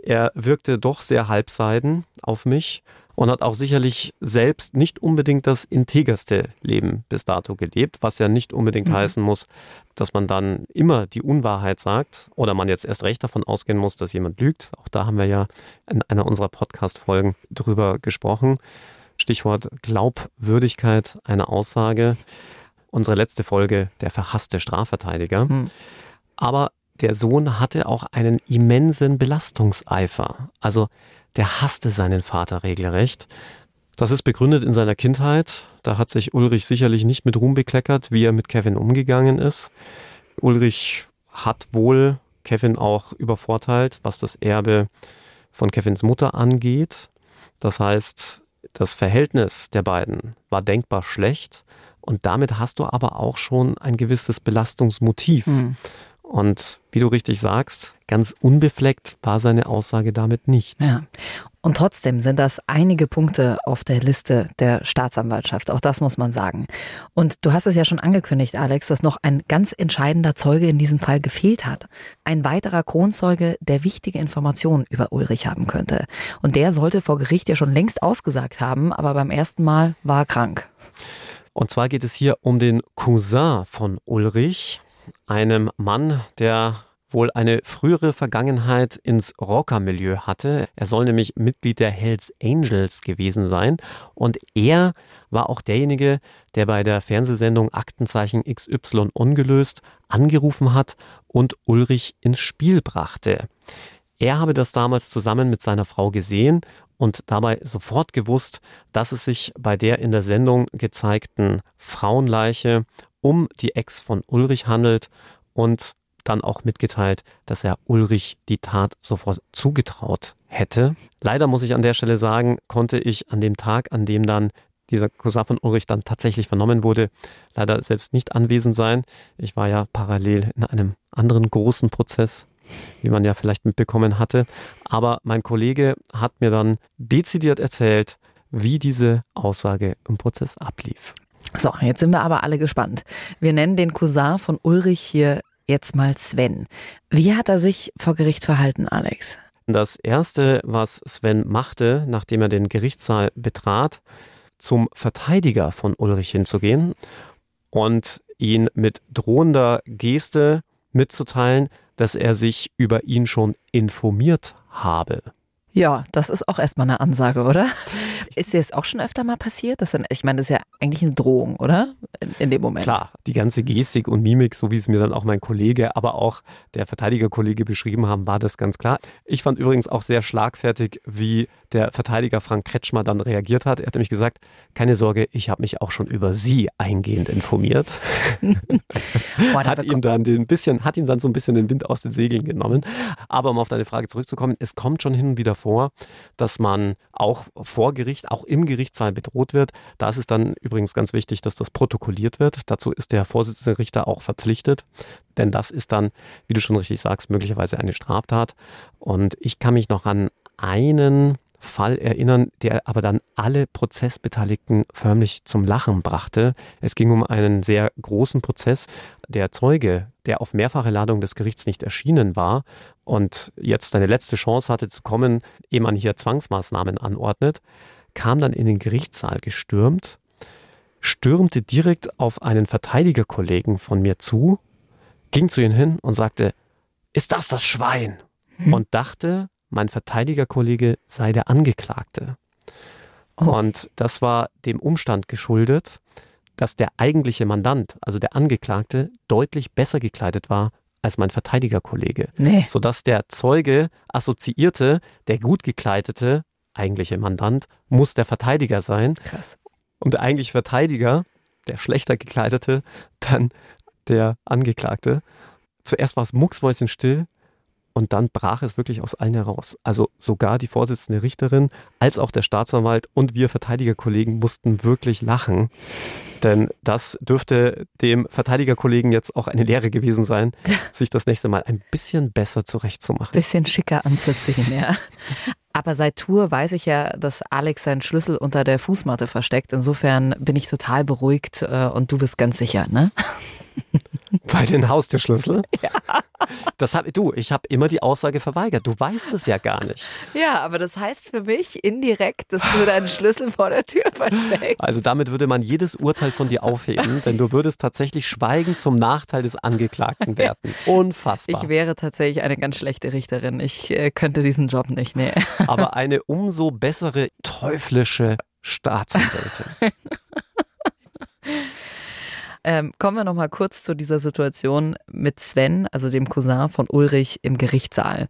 er wirkte doch sehr halbseiden auf mich. Und hat auch sicherlich selbst nicht unbedingt das integerste Leben bis dato gelebt, was ja nicht unbedingt mhm. heißen muss, dass man dann immer die Unwahrheit sagt oder man jetzt erst recht davon ausgehen muss, dass jemand lügt. Auch da haben wir ja in einer unserer Podcast-Folgen drüber gesprochen. Stichwort Glaubwürdigkeit einer Aussage. Unsere letzte Folge, der verhasste Strafverteidiger. Mhm. Aber der Sohn hatte auch einen immensen Belastungseifer. Also der hasste seinen Vater regelrecht. Das ist begründet in seiner Kindheit. Da hat sich Ulrich sicherlich nicht mit Ruhm bekleckert, wie er mit Kevin umgegangen ist. Ulrich hat wohl Kevin auch übervorteilt, was das Erbe von Kevins Mutter angeht. Das heißt, das Verhältnis der beiden war denkbar schlecht. Und damit hast du aber auch schon ein gewisses Belastungsmotiv. Mhm. Und wie du richtig sagst, ganz unbefleckt war seine Aussage damit nicht. Ja. Und trotzdem sind das einige Punkte auf der Liste der Staatsanwaltschaft. Auch das muss man sagen. Und du hast es ja schon angekündigt, Alex, dass noch ein ganz entscheidender Zeuge in diesem Fall gefehlt hat. Ein weiterer Kronzeuge, der wichtige Informationen über Ulrich haben könnte. Und der sollte vor Gericht ja schon längst ausgesagt haben, aber beim ersten Mal war er krank. Und zwar geht es hier um den Cousin von Ulrich, einem Mann, der wohl eine frühere Vergangenheit ins Rockermilieu hatte. Er soll nämlich Mitglied der Hells Angels gewesen sein. Und er war auch derjenige, der bei der Fernsehsendung Aktenzeichen X Y ungelöst angerufen hat und Ulrich ins Spiel brachte. Er habe das damals zusammen mit seiner Frau gesehen und dabei sofort gewusst, dass es sich bei der in der Sendung gezeigten Frauenleiche um die Ex von Ulrich handelt und dann auch mitgeteilt, dass er Ulrich die Tat sofort zugetraut hätte. Leider muss ich an der Stelle sagen, konnte ich an dem Tag, an dem dann dieser Cousin von Ulrich dann tatsächlich vernommen wurde, leider selbst nicht anwesend sein. Ich war ja parallel in einem anderen großen Prozess, wie man ja vielleicht mitbekommen hatte. Aber mein Kollege hat mir dann dezidiert erzählt, wie diese Aussage im Prozess ablief. So, jetzt sind wir aber alle gespannt. Wir nennen den Cousin von Ulrich hier jetzt mal Sven. Wie hat er sich vor Gericht verhalten, Alex? Das Erste, was Sven machte, nachdem er den Gerichtssaal betrat, zum Verteidiger von Ulrich hinzugehen und ihn mit drohender Geste mitzuteilen, dass er sich über ihn schon informiert habe. Ja, das ist auch erstmal eine Ansage, oder? Ist dir das auch schon öfter mal passiert? Das dann, ich meine, das ist ja eigentlich eine Drohung, oder? In, in dem Moment. Klar, die ganze Gestik und Mimik, so wie es mir dann auch mein Kollege, aber auch der Verteidigerkollege beschrieben haben, war das ganz klar. Ich fand übrigens auch sehr schlagfertig, wie der Verteidiger Frank Kretschmar dann reagiert hat. Er hat nämlich gesagt, keine Sorge, ich habe mich auch schon über Sie eingehend informiert. Boah, hat, ihm dann den bisschen, hat ihm dann so ein bisschen den Wind aus den Segeln genommen. Aber um auf deine Frage zurückzukommen, es kommt schon hin und wieder vor, dass man auch vor Gericht, auch im Gerichtssaal bedroht wird. Da ist es dann übrigens ganz wichtig, dass das protokolliert wird. Dazu ist der Vorsitzende Richter auch verpflichtet, denn das ist dann, wie du schon richtig sagst, möglicherweise eine Straftat. Und ich kann mich noch an einen Fall erinnern, der aber dann alle Prozessbeteiligten förmlich zum Lachen brachte. Es ging um einen sehr großen Prozess. Der Zeuge, der auf mehrfache Ladung des Gerichts nicht erschienen war und jetzt seine letzte Chance hatte zu kommen, ehe man hier Zwangsmaßnahmen anordnet, kam dann in den Gerichtssaal gestürmt, stürmte direkt auf einen Verteidigerkollegen von mir zu, ging zu ihm hin und sagte, ist das das Schwein? Hm. Und dachte, mein Verteidigerkollege sei der Angeklagte. Oh. Und das war dem Umstand geschuldet, dass der eigentliche Mandant, also der Angeklagte, deutlich besser gekleidet war als mein Verteidigerkollege. Nee. Sodass der Zeuge assoziierte, der gut gekleidete, eigentliche Mandant, muss der Verteidiger sein. Krass. Und der eigentliche Verteidiger, der schlechter gekleidete, dann der Angeklagte. Zuerst war es mucksmäuschenstill. Und dann brach es wirklich aus allen heraus. Also sogar die Vorsitzende Richterin als auch der Staatsanwalt und wir Verteidigerkollegen mussten wirklich lachen. Denn das dürfte dem Verteidigerkollegen jetzt auch eine Lehre gewesen sein, sich das nächste Mal ein bisschen besser zurechtzumachen. Bisschen schicker anzuziehen, ja. Aber seit Tour weiß ich ja, dass Alex seinen Schlüssel unter der Fußmatte versteckt. Insofern bin ich total beruhigt und du bist ganz sicher, ne? Bei den Haustürschlüssel? Ja. Das hab, du, ich habe immer die Aussage verweigert. Du weißt es ja gar nicht. Ja, aber das heißt für mich indirekt, dass du deinen Schlüssel vor der Tür versteckst. Also damit würde man jedes Urteil von dir aufheben, denn du würdest tatsächlich schweigend zum Nachteil des Angeklagten werden. Unfassbar. Ich wäre tatsächlich eine ganz schlechte Richterin. Ich äh, könnte diesen Job nicht, nee. Aber eine umso bessere teuflische Staatsanwältin. Ähm, kommen wir noch mal kurz zu dieser Situation mit Sven, also dem Cousin von Ulrich im Gerichtssaal.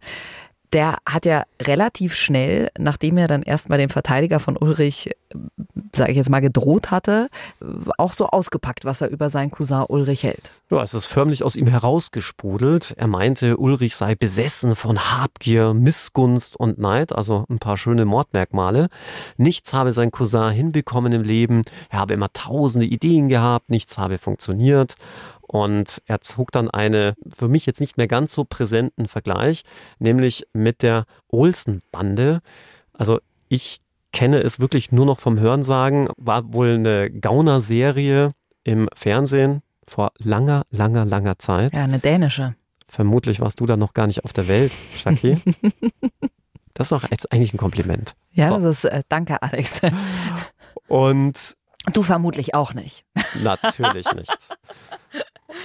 Der hat ja relativ schnell, nachdem er dann erstmal dem Verteidiger von Ulrich, sage ich jetzt mal, gedroht hatte, auch so ausgepackt, was er über seinen Cousin Ulrich hält. Ja, es ist förmlich aus ihm herausgesprudelt. Er meinte, Ulrich sei besessen von Habgier, Missgunst und Neid, also ein paar schöne Mordmerkmale. Nichts habe sein Cousin hinbekommen im Leben. Er habe immer tausende Ideen gehabt, nichts habe funktioniert. Und er zog dann einen für mich jetzt nicht mehr ganz so präsenten Vergleich, nämlich mit der Olsen-Bande. Also ich kenne es wirklich nur noch vom Hörensagen, war wohl eine Gauner-Serie im Fernsehen vor langer, langer, langer Zeit. Ja, eine dänische. Vermutlich warst du da noch gar nicht auf der Welt, Jackie. Das ist doch eigentlich ein Kompliment. Ja, so. Das ist, äh, danke Alex. Und du vermutlich auch nicht. Natürlich nicht.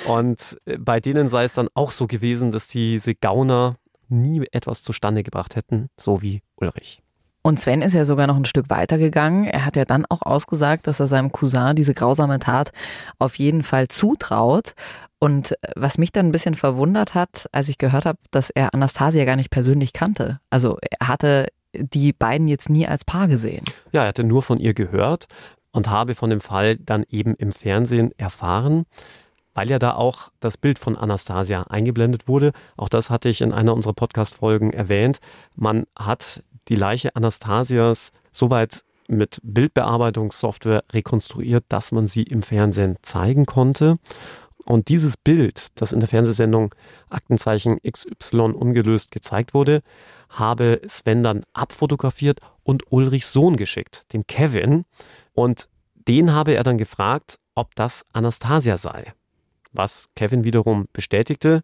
Und bei denen sei es dann auch so gewesen, dass diese Gauner nie etwas zustande gebracht hätten, so wie Ulrich. Und Sven ist ja sogar noch ein Stück weiter gegangen. Er hat ja dann auch ausgesagt, dass er seinem Cousin diese grausame Tat auf jeden Fall zutraut. Und was mich dann ein bisschen verwundert hat, als ich gehört habe, dass er Anastasia gar nicht persönlich kannte. Also er hatte die beiden jetzt nie als Paar gesehen. Ja, er hatte nur von ihr gehört und habe von dem Fall dann eben im Fernsehen erfahren, weil ja da auch das Bild von Anastasia eingeblendet wurde. Auch das hatte ich in einer unserer Podcast-Folgen erwähnt. Man hat die Leiche Anastasias soweit mit Bildbearbeitungssoftware rekonstruiert, dass man sie im Fernsehen zeigen konnte. Und dieses Bild, das in der Fernsehsendung Aktenzeichen X Y ungelöst gezeigt wurde, habe Sven dann abfotografiert und Ulrichs Sohn geschickt, dem Kevin. Und den habe er dann gefragt, ob das Anastasia sei. Was Kevin wiederum bestätigte,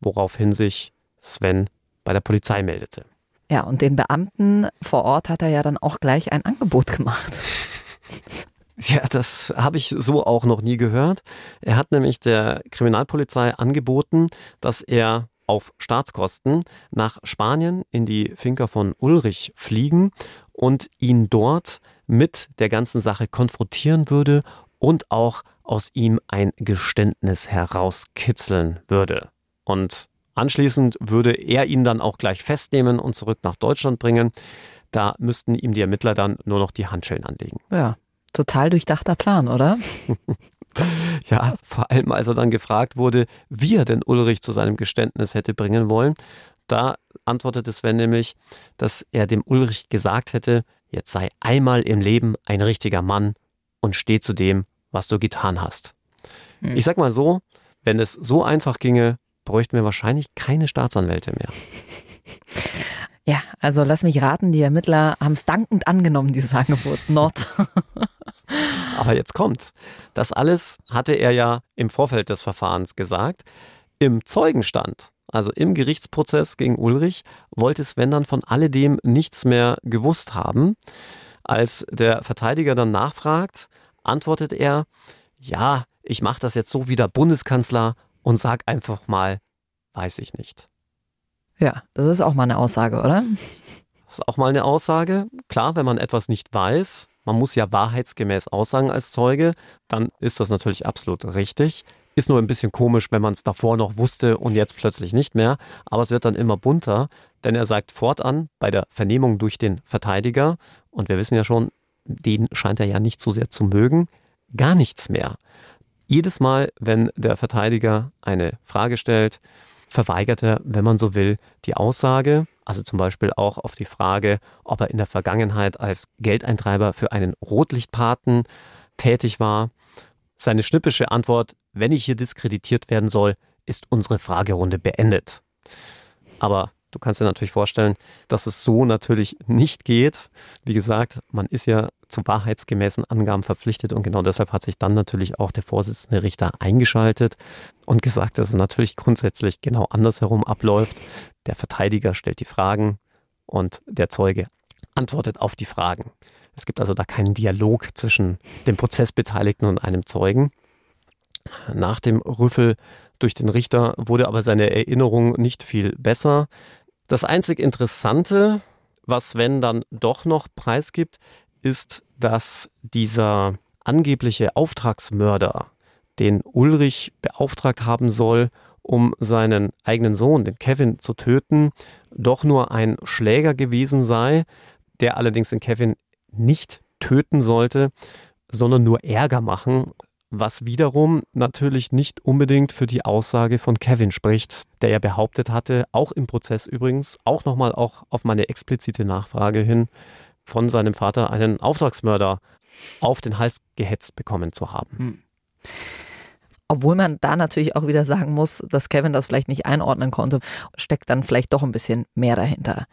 woraufhin sich Sven bei der Polizei meldete. Ja, und den Beamten vor Ort hat er ja dann auch gleich ein Angebot gemacht. Ja, das habe ich so auch noch nie gehört. Er hat nämlich der Kriminalpolizei angeboten, dass er auf Staatskosten nach Spanien in die Finca von Ulrich fliegen und ihn dort mit der ganzen Sache konfrontieren würde und auch aus ihm ein Geständnis herauskitzeln würde. Und anschließend würde er ihn dann auch gleich festnehmen und zurück nach Deutschland bringen. Da müssten ihm die Ermittler dann nur noch die Handschellen anlegen. Ja, total durchdachter Plan, oder? Ja, vor allem als er dann gefragt wurde, wie er denn Ulrich zu seinem Geständnis hätte bringen wollen. Da antwortete Sven nämlich, dass er dem Ulrich gesagt hätte, jetzt sei einmal im Leben ein richtiger Mann und steh zu dem, was du getan hast. Hm. Ich sag mal so, wenn es so einfach ginge, bräuchten wir wahrscheinlich keine Staatsanwälte mehr. Ja, also lass mich raten, die Ermittler haben es dankend angenommen, dieses Angebot. Not. Aber jetzt kommt's. Das alles hatte er ja im Vorfeld des Verfahrens gesagt. Im Zeugenstand, also im Gerichtsprozess gegen Ulrich, wollte Sven dann von alledem nichts mehr gewusst haben. Als der Verteidiger dann nachfragt, antwortet er, ja, ich mache das jetzt so wie der Bundeskanzler und sag einfach mal, weiß ich nicht. Ja, das ist auch mal eine Aussage, oder? Das ist auch mal eine Aussage. Klar, wenn man etwas nicht weiß, man muss ja wahrheitsgemäß aussagen als Zeuge, dann ist das natürlich absolut richtig. Ist nur ein bisschen komisch, wenn man es davor noch wusste und jetzt plötzlich nicht mehr. Aber es wird dann immer bunter, denn er sagt fortan bei der Vernehmung durch den Verteidiger, und wir wissen ja schon, den scheint er ja nicht so sehr zu mögen, gar nichts mehr. Jedes Mal, wenn der Verteidiger eine Frage stellt, verweigert er, wenn man so will, die Aussage, also zum Beispiel auch auf die Frage, ob er in der Vergangenheit als Geldeintreiber für einen Rotlichtpaten tätig war. Seine schnippische Antwort, wenn ich hier diskreditiert werden soll, ist unsere Fragerunde beendet. Aber du kannst dir natürlich vorstellen, dass es so natürlich nicht geht. Wie gesagt, man ist ja zu wahrheitsgemäßen Angaben verpflichtet und genau deshalb hat sich dann natürlich auch der Vorsitzende Richter eingeschaltet und gesagt, dass es natürlich grundsätzlich genau andersherum abläuft. Der Verteidiger stellt die Fragen und der Zeuge antwortet auf die Fragen. Es gibt also da keinen Dialog zwischen dem Prozessbeteiligten und einem Zeugen. Nach dem Rüffel durch den Richter wurde aber seine Erinnerung nicht viel besser. Das einzig Interessante, was Sven dann doch noch preisgibt, ist, dass dieser angebliche Auftragsmörder, den Ulrich beauftragt haben soll, um seinen eigenen Sohn, den Kevin, zu töten, doch nur ein Schläger gewesen sei, der allerdings den Kevin nicht töten sollte, sondern nur Ärger machen, was wiederum natürlich nicht unbedingt für die Aussage von Kevin spricht, der ja behauptet hatte, auch im Prozess übrigens, auch nochmal auch auf meine explizite Nachfrage hin, von seinem Vater einen Auftragsmörder auf den Hals gehetzt bekommen zu haben. Obwohl man da natürlich auch wieder sagen muss, dass Kevin das vielleicht nicht einordnen konnte, steckt dann vielleicht doch ein bisschen mehr dahinter.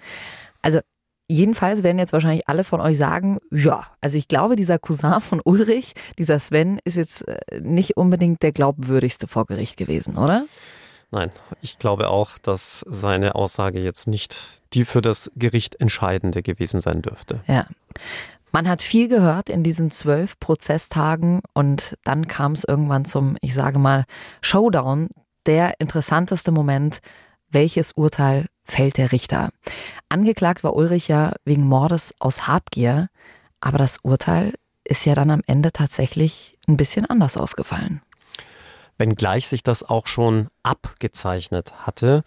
Also jedenfalls werden jetzt wahrscheinlich alle von euch sagen, ja, also ich glaube, dieser Cousin von Ulrich, dieser Sven, ist jetzt nicht unbedingt der glaubwürdigste vor Gericht gewesen, oder? Nein, ich glaube auch, dass seine Aussage jetzt nicht die für das Gericht entscheidende gewesen sein dürfte. Ja, man hat viel gehört in diesen zwölf Prozesstagen und dann kam es irgendwann zum, ich sage mal, Showdown, der interessanteste Moment. Welches Urteil fällt der Richter? Angeklagt war Ulrich ja wegen Mordes aus Habgier, aber das Urteil ist ja dann am Ende tatsächlich ein bisschen anders ausgefallen. Wenngleich sich das auch schon abgezeichnet hatte,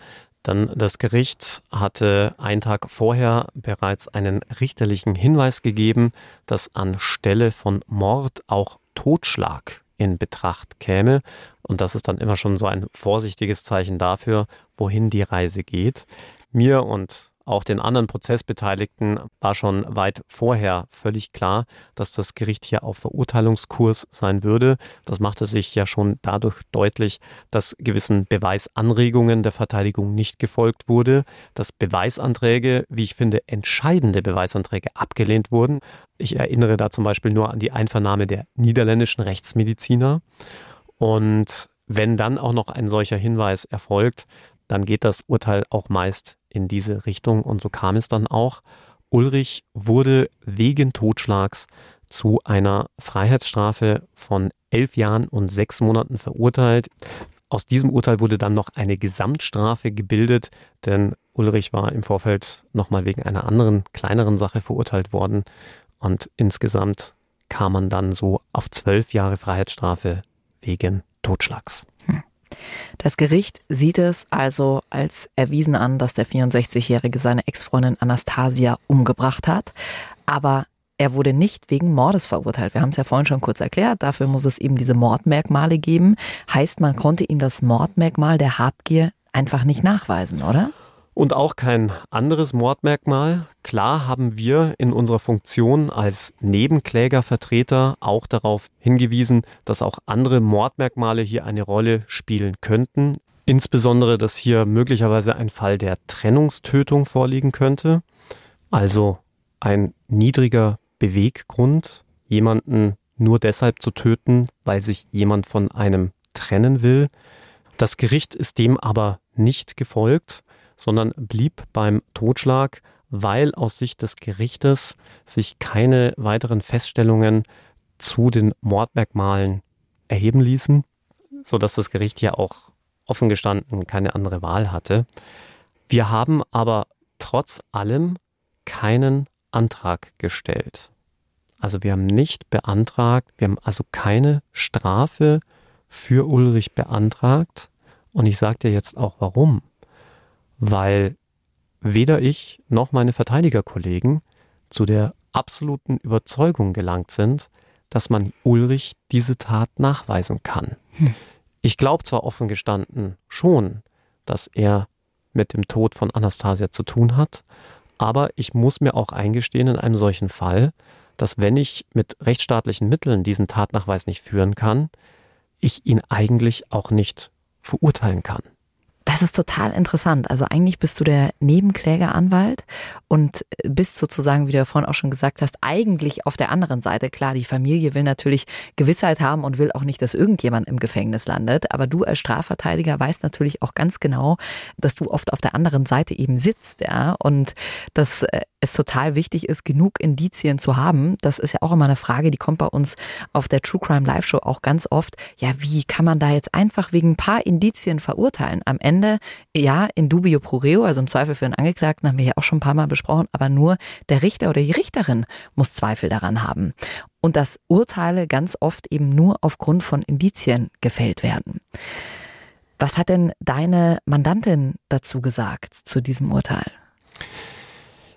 denn das Gericht hatte einen Tag vorher bereits einen richterlichen Hinweis gegeben, dass anstelle von Mord auch Totschlag in Betracht käme. Und das ist dann immer schon so ein vorsichtiges Zeichen dafür, wohin die Reise geht. Mir und Auch den anderen Prozessbeteiligten war schon weit vorher völlig klar, dass das Gericht hier auf Verurteilungskurs sein würde. Das machte sich ja schon dadurch deutlich, dass gewissen Beweisanregungen der Verteidigung nicht gefolgt wurde, dass Beweisanträge, wie ich finde, entscheidende Beweisanträge abgelehnt wurden. Ich erinnere da zum Beispiel nur an die Einvernahme der niederländischen Rechtsmediziner. Und wenn dann auch noch ein solcher Hinweis erfolgt, dann geht das Urteil auch meist in diese Richtung. Und so kam es dann auch. Ulrich wurde wegen Totschlags zu einer Freiheitsstrafe von elf Jahren und sechs Monaten verurteilt. Aus diesem Urteil wurde dann noch eine Gesamtstrafe gebildet, denn Ulrich war im Vorfeld nochmal wegen einer anderen, kleineren Sache verurteilt worden. Und insgesamt kam man dann so auf zwölf Jahre Freiheitsstrafe wegen Totschlags. Hm. Das Gericht sieht es also als erwiesen an, dass der vierundsechzigjährige seine Ex-Freundin Anastasia umgebracht hat. Aber er wurde nicht wegen Mordes verurteilt. Wir haben es ja vorhin schon kurz erklärt. Dafür muss es eben diese Mordmerkmale geben. Heißt, man konnte ihm das Mordmerkmal der Habgier einfach nicht nachweisen, oder? Und auch kein anderes Mordmerkmal. Klar haben wir in unserer Funktion als Nebenklägervertreter auch darauf hingewiesen, dass auch andere Mordmerkmale hier eine Rolle spielen könnten. Insbesondere, dass hier möglicherweise ein Fall der Trennungstötung vorliegen könnte. Also ein niedriger Beweggrund, jemanden nur deshalb zu töten, weil sich jemand von einem trennen will. Das Gericht ist dem aber nicht gefolgt, sondern blieb beim Totschlag, weil aus Sicht des Gerichtes sich keine weiteren Feststellungen zu den Mordmerkmalen erheben ließen, sodass das Gericht hier auch offen gestanden keine andere Wahl hatte. Wir haben aber trotz allem keinen Antrag gestellt. Also wir haben nicht beantragt, wir haben also keine Strafe für Ulrich beantragt. Und ich sage dir jetzt auch warum. Weil weder ich noch meine Verteidigerkollegen zu der absoluten Überzeugung gelangt sind, dass man Ulrich diese Tat nachweisen kann. Hm. Ich glaube zwar offen gestanden schon, dass er mit dem Tod von Anastasia zu tun hat, aber ich muss mir auch eingestehen in einem solchen Fall, dass wenn ich mit rechtsstaatlichen Mitteln diesen Tatnachweis nicht führen kann, ich ihn eigentlich auch nicht verurteilen kann. Das ist total interessant. Also eigentlich bist du der Nebenklägeranwalt und bist sozusagen, wie du ja vorhin auch schon gesagt hast, eigentlich auf der anderen Seite. Klar, die Familie will natürlich Gewissheit haben und will auch nicht, dass irgendjemand im Gefängnis landet. Aber du als Strafverteidiger weißt natürlich auch ganz genau, dass du oft auf der anderen Seite eben sitzt, ja, und dass es total wichtig ist, genug Indizien zu haben. Das ist ja auch immer eine Frage, die kommt bei uns auf der True Crime Live Show auch ganz oft. Ja, wie kann man da jetzt einfach wegen ein paar Indizien verurteilen? Am Ende ja, in dubio pro reo, also im Zweifel für einen Angeklagten, haben wir ja auch schon ein paar Mal besprochen, aber nur der Richter oder die Richterin muss Zweifel daran haben. Und dass Urteile ganz oft eben nur aufgrund von Indizien gefällt werden. Was hat denn deine Mandantin dazu gesagt, zu diesem Urteil?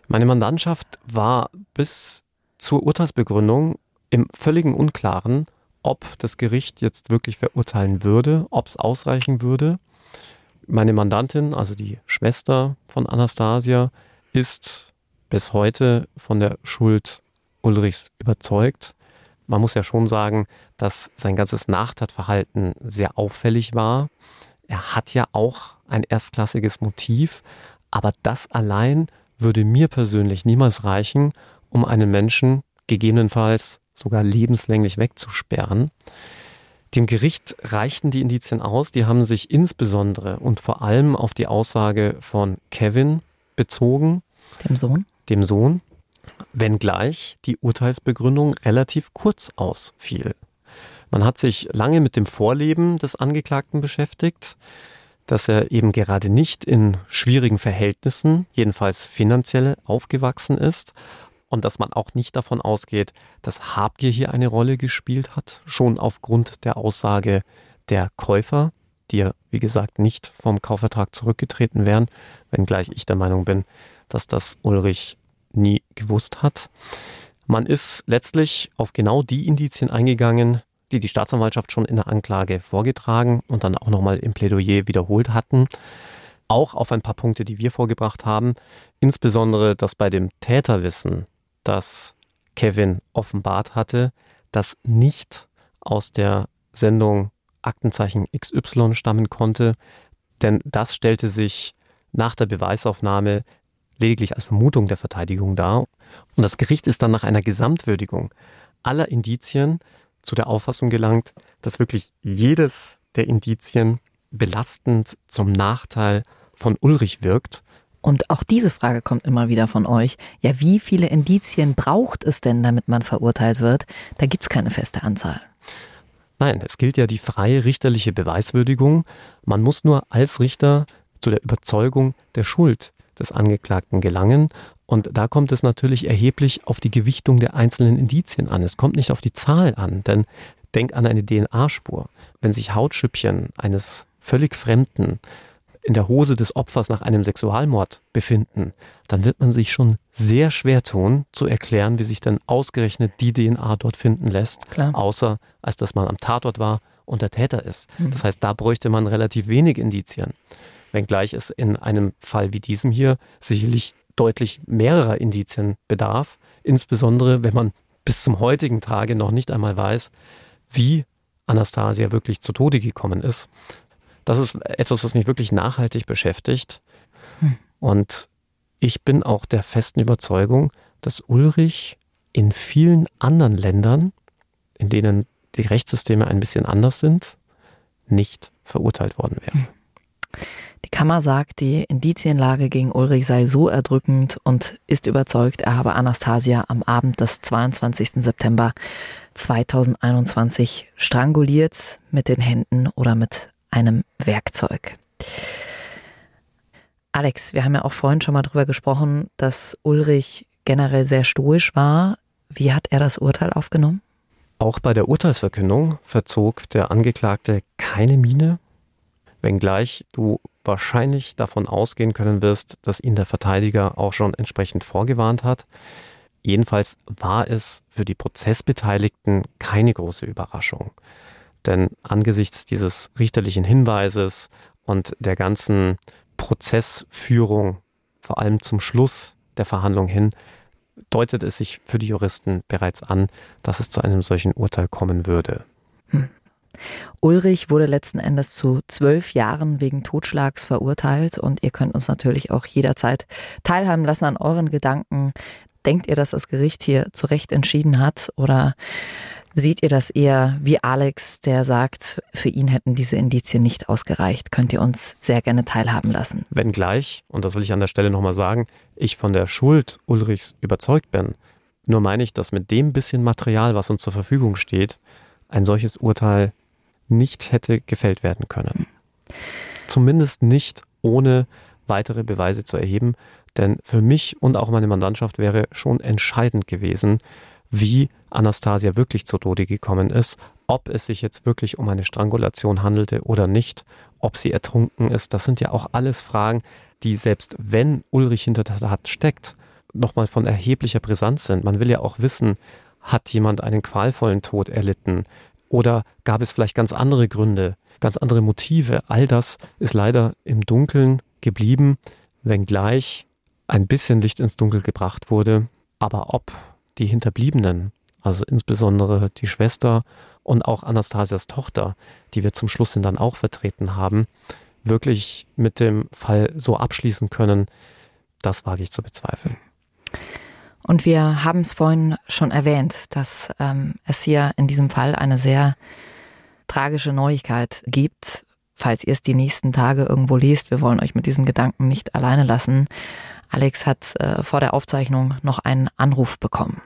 Meine Mandantschaft war bis zur Urteilsbegründung im völligen Unklaren, ob das Gericht jetzt wirklich verurteilen würde, ob es ausreichen würde. Meine Mandantin, also die Schwester von Anastasia, ist bis heute von der Schuld Ulrichs überzeugt. Man muss ja schon sagen, dass sein ganzes Nachtatverhalten sehr auffällig war. Er hat ja auch ein erstklassiges Motiv, aber das allein würde mir persönlich niemals reichen, um einen Menschen gegebenenfalls sogar lebenslänglich wegzusperren. Dem Gericht reichten die Indizien aus, die haben sich insbesondere und vor allem auf die Aussage von Kevin bezogen. Dem Sohn? Dem Sohn, wenngleich die Urteilsbegründung relativ kurz ausfiel. Man hat sich lange mit dem Vorleben des Angeklagten beschäftigt, dass er eben gerade nicht in schwierigen Verhältnissen, jedenfalls finanziell, aufgewachsen ist. Und dass man auch nicht davon ausgeht, dass Habgier hier eine Rolle gespielt hat, schon aufgrund der Aussage der Käufer, die ja, wie gesagt, nicht vom Kaufvertrag zurückgetreten wären, wenngleich ich der Meinung bin, dass das Ulrich nie gewusst hat. Man ist letztlich auf genau die Indizien eingegangen, die die Staatsanwaltschaft schon in der Anklage vorgetragen und dann auch nochmal im Plädoyer wiederholt hatten. auch auf ein paar Punkte, die wir vorgebracht haben. Insbesondere, dass bei dem Täterwissen, das Kevin offenbart hatte, das nicht aus der Sendung Aktenzeichen X Y stammen konnte, denn das stellte sich nach der Beweisaufnahme lediglich als Vermutung der Verteidigung dar. Und das Gericht ist dann nach einer Gesamtwürdigung aller Indizien zu der Auffassung gelangt, dass wirklich jedes der Indizien belastend zum Nachteil von Ulrich wirkt. Und auch diese Frage kommt immer wieder von euch. Ja, wie viele Indizien braucht es denn, damit man verurteilt wird? Da gibt es keine feste Anzahl. Nein, es gilt ja die freie richterliche Beweiswürdigung. Man muss nur als Richter zu der Überzeugung der Schuld des Angeklagten gelangen. Und da kommt es natürlich erheblich auf die Gewichtung der einzelnen Indizien an. Es kommt nicht auf die Zahl an, denn denk an eine D N A-Spur. Wenn sich Hautschüppchen eines völlig Fremden in der Hose des Opfers nach einem Sexualmord befinden, dann wird man sich schon sehr schwer tun, zu erklären, wie sich denn ausgerechnet die D N A dort finden lässt, Klar. außer als dass man am Tatort war und der Täter ist. Mhm. Das heißt, da bräuchte man relativ wenig Indizien, wenngleich es in einem Fall wie diesem hier sicherlich deutlich mehrerer Indizien bedarf, insbesondere wenn man bis zum heutigen Tage noch nicht einmal weiß, wie Anastasia wirklich zu Tode gekommen ist. Das ist etwas, was mich wirklich nachhaltig beschäftigt. Hm. Und ich bin auch der festen Überzeugung, dass Ulrich in vielen anderen Ländern, in denen die Rechtssysteme ein bisschen anders sind, nicht verurteilt worden wäre. Hm. Die Kammer sagt, die Indizienlage gegen Ulrich sei so erdrückend und ist überzeugt, er habe Anastasia am Abend des zweiundzwanzigsten September zweitausendeinundzwanzig stranguliert mit den Händen oder mit einem Werkzeug. Alex, wir haben ja auch vorhin schon mal drüber gesprochen, dass Ulrich generell sehr stoisch war. Wie hat er das Urteil aufgenommen? Auch bei der Urteilsverkündung verzog der Angeklagte keine Miene, wenngleich du wahrscheinlich davon ausgehen können wirst, dass ihn der Verteidiger auch schon entsprechend vorgewarnt hat. Jedenfalls war es für die Prozessbeteiligten keine große Überraschung. Denn angesichts dieses richterlichen Hinweises und der ganzen Prozessführung, vor allem zum Schluss der Verhandlung hin, deutet es sich für die Juristen bereits an, dass es zu einem solchen Urteil kommen würde. Hm. Ulrich wurde letzten Endes zu zwölf Jahren wegen Totschlags verurteilt und ihr könnt uns natürlich auch jederzeit teilhaben lassen an euren Gedanken. Denkt ihr, dass das Gericht hier zu Recht entschieden hat oder seht ihr das eher wie Alex, der sagt, für ihn hätten diese Indizien nicht ausgereicht? Könnt ihr uns sehr gerne teilhaben lassen. Wenngleich, und das will ich an der Stelle nochmal sagen, ich von der Schuld Ulrichs überzeugt bin. Nur meine ich, dass mit dem bisschen Material, was uns zur Verfügung steht, ein solches Urteil nicht hätte gefällt werden können. Zumindest nicht ohne weitere Beweise zu erheben. Denn für mich und auch meine Mandantschaft wäre schon entscheidend gewesen, wie Anastasia wirklich zu Tode gekommen ist, ob es sich jetzt wirklich um eine Strangulation handelte oder nicht, ob sie ertrunken ist. Das sind ja auch alles Fragen, die selbst wenn Ulrich hinter der Tat steckt, nochmal von erheblicher Brisanz sind. Man will ja auch wissen, hat jemand einen qualvollen Tod erlitten oder gab es vielleicht ganz andere Gründe, ganz andere Motive. All das ist leider im Dunkeln geblieben, wenngleich ein bisschen Licht ins Dunkel gebracht wurde. Aber ob die Hinterbliebenen, also insbesondere die Schwester und auch Anastasias Tochter, die wir zum Schluss hin dann auch vertreten haben, wirklich mit dem Fall so abschließen können, das wage ich zu bezweifeln. Und wir haben es vorhin schon erwähnt, dass ähm, es hier in diesem Fall eine sehr tragische Neuigkeit gibt, falls ihr es die nächsten Tage irgendwo lest. Wir wollen euch mit diesen Gedanken nicht alleine lassen. Alex hat äh, vor der Aufzeichnung noch einen Anruf bekommen.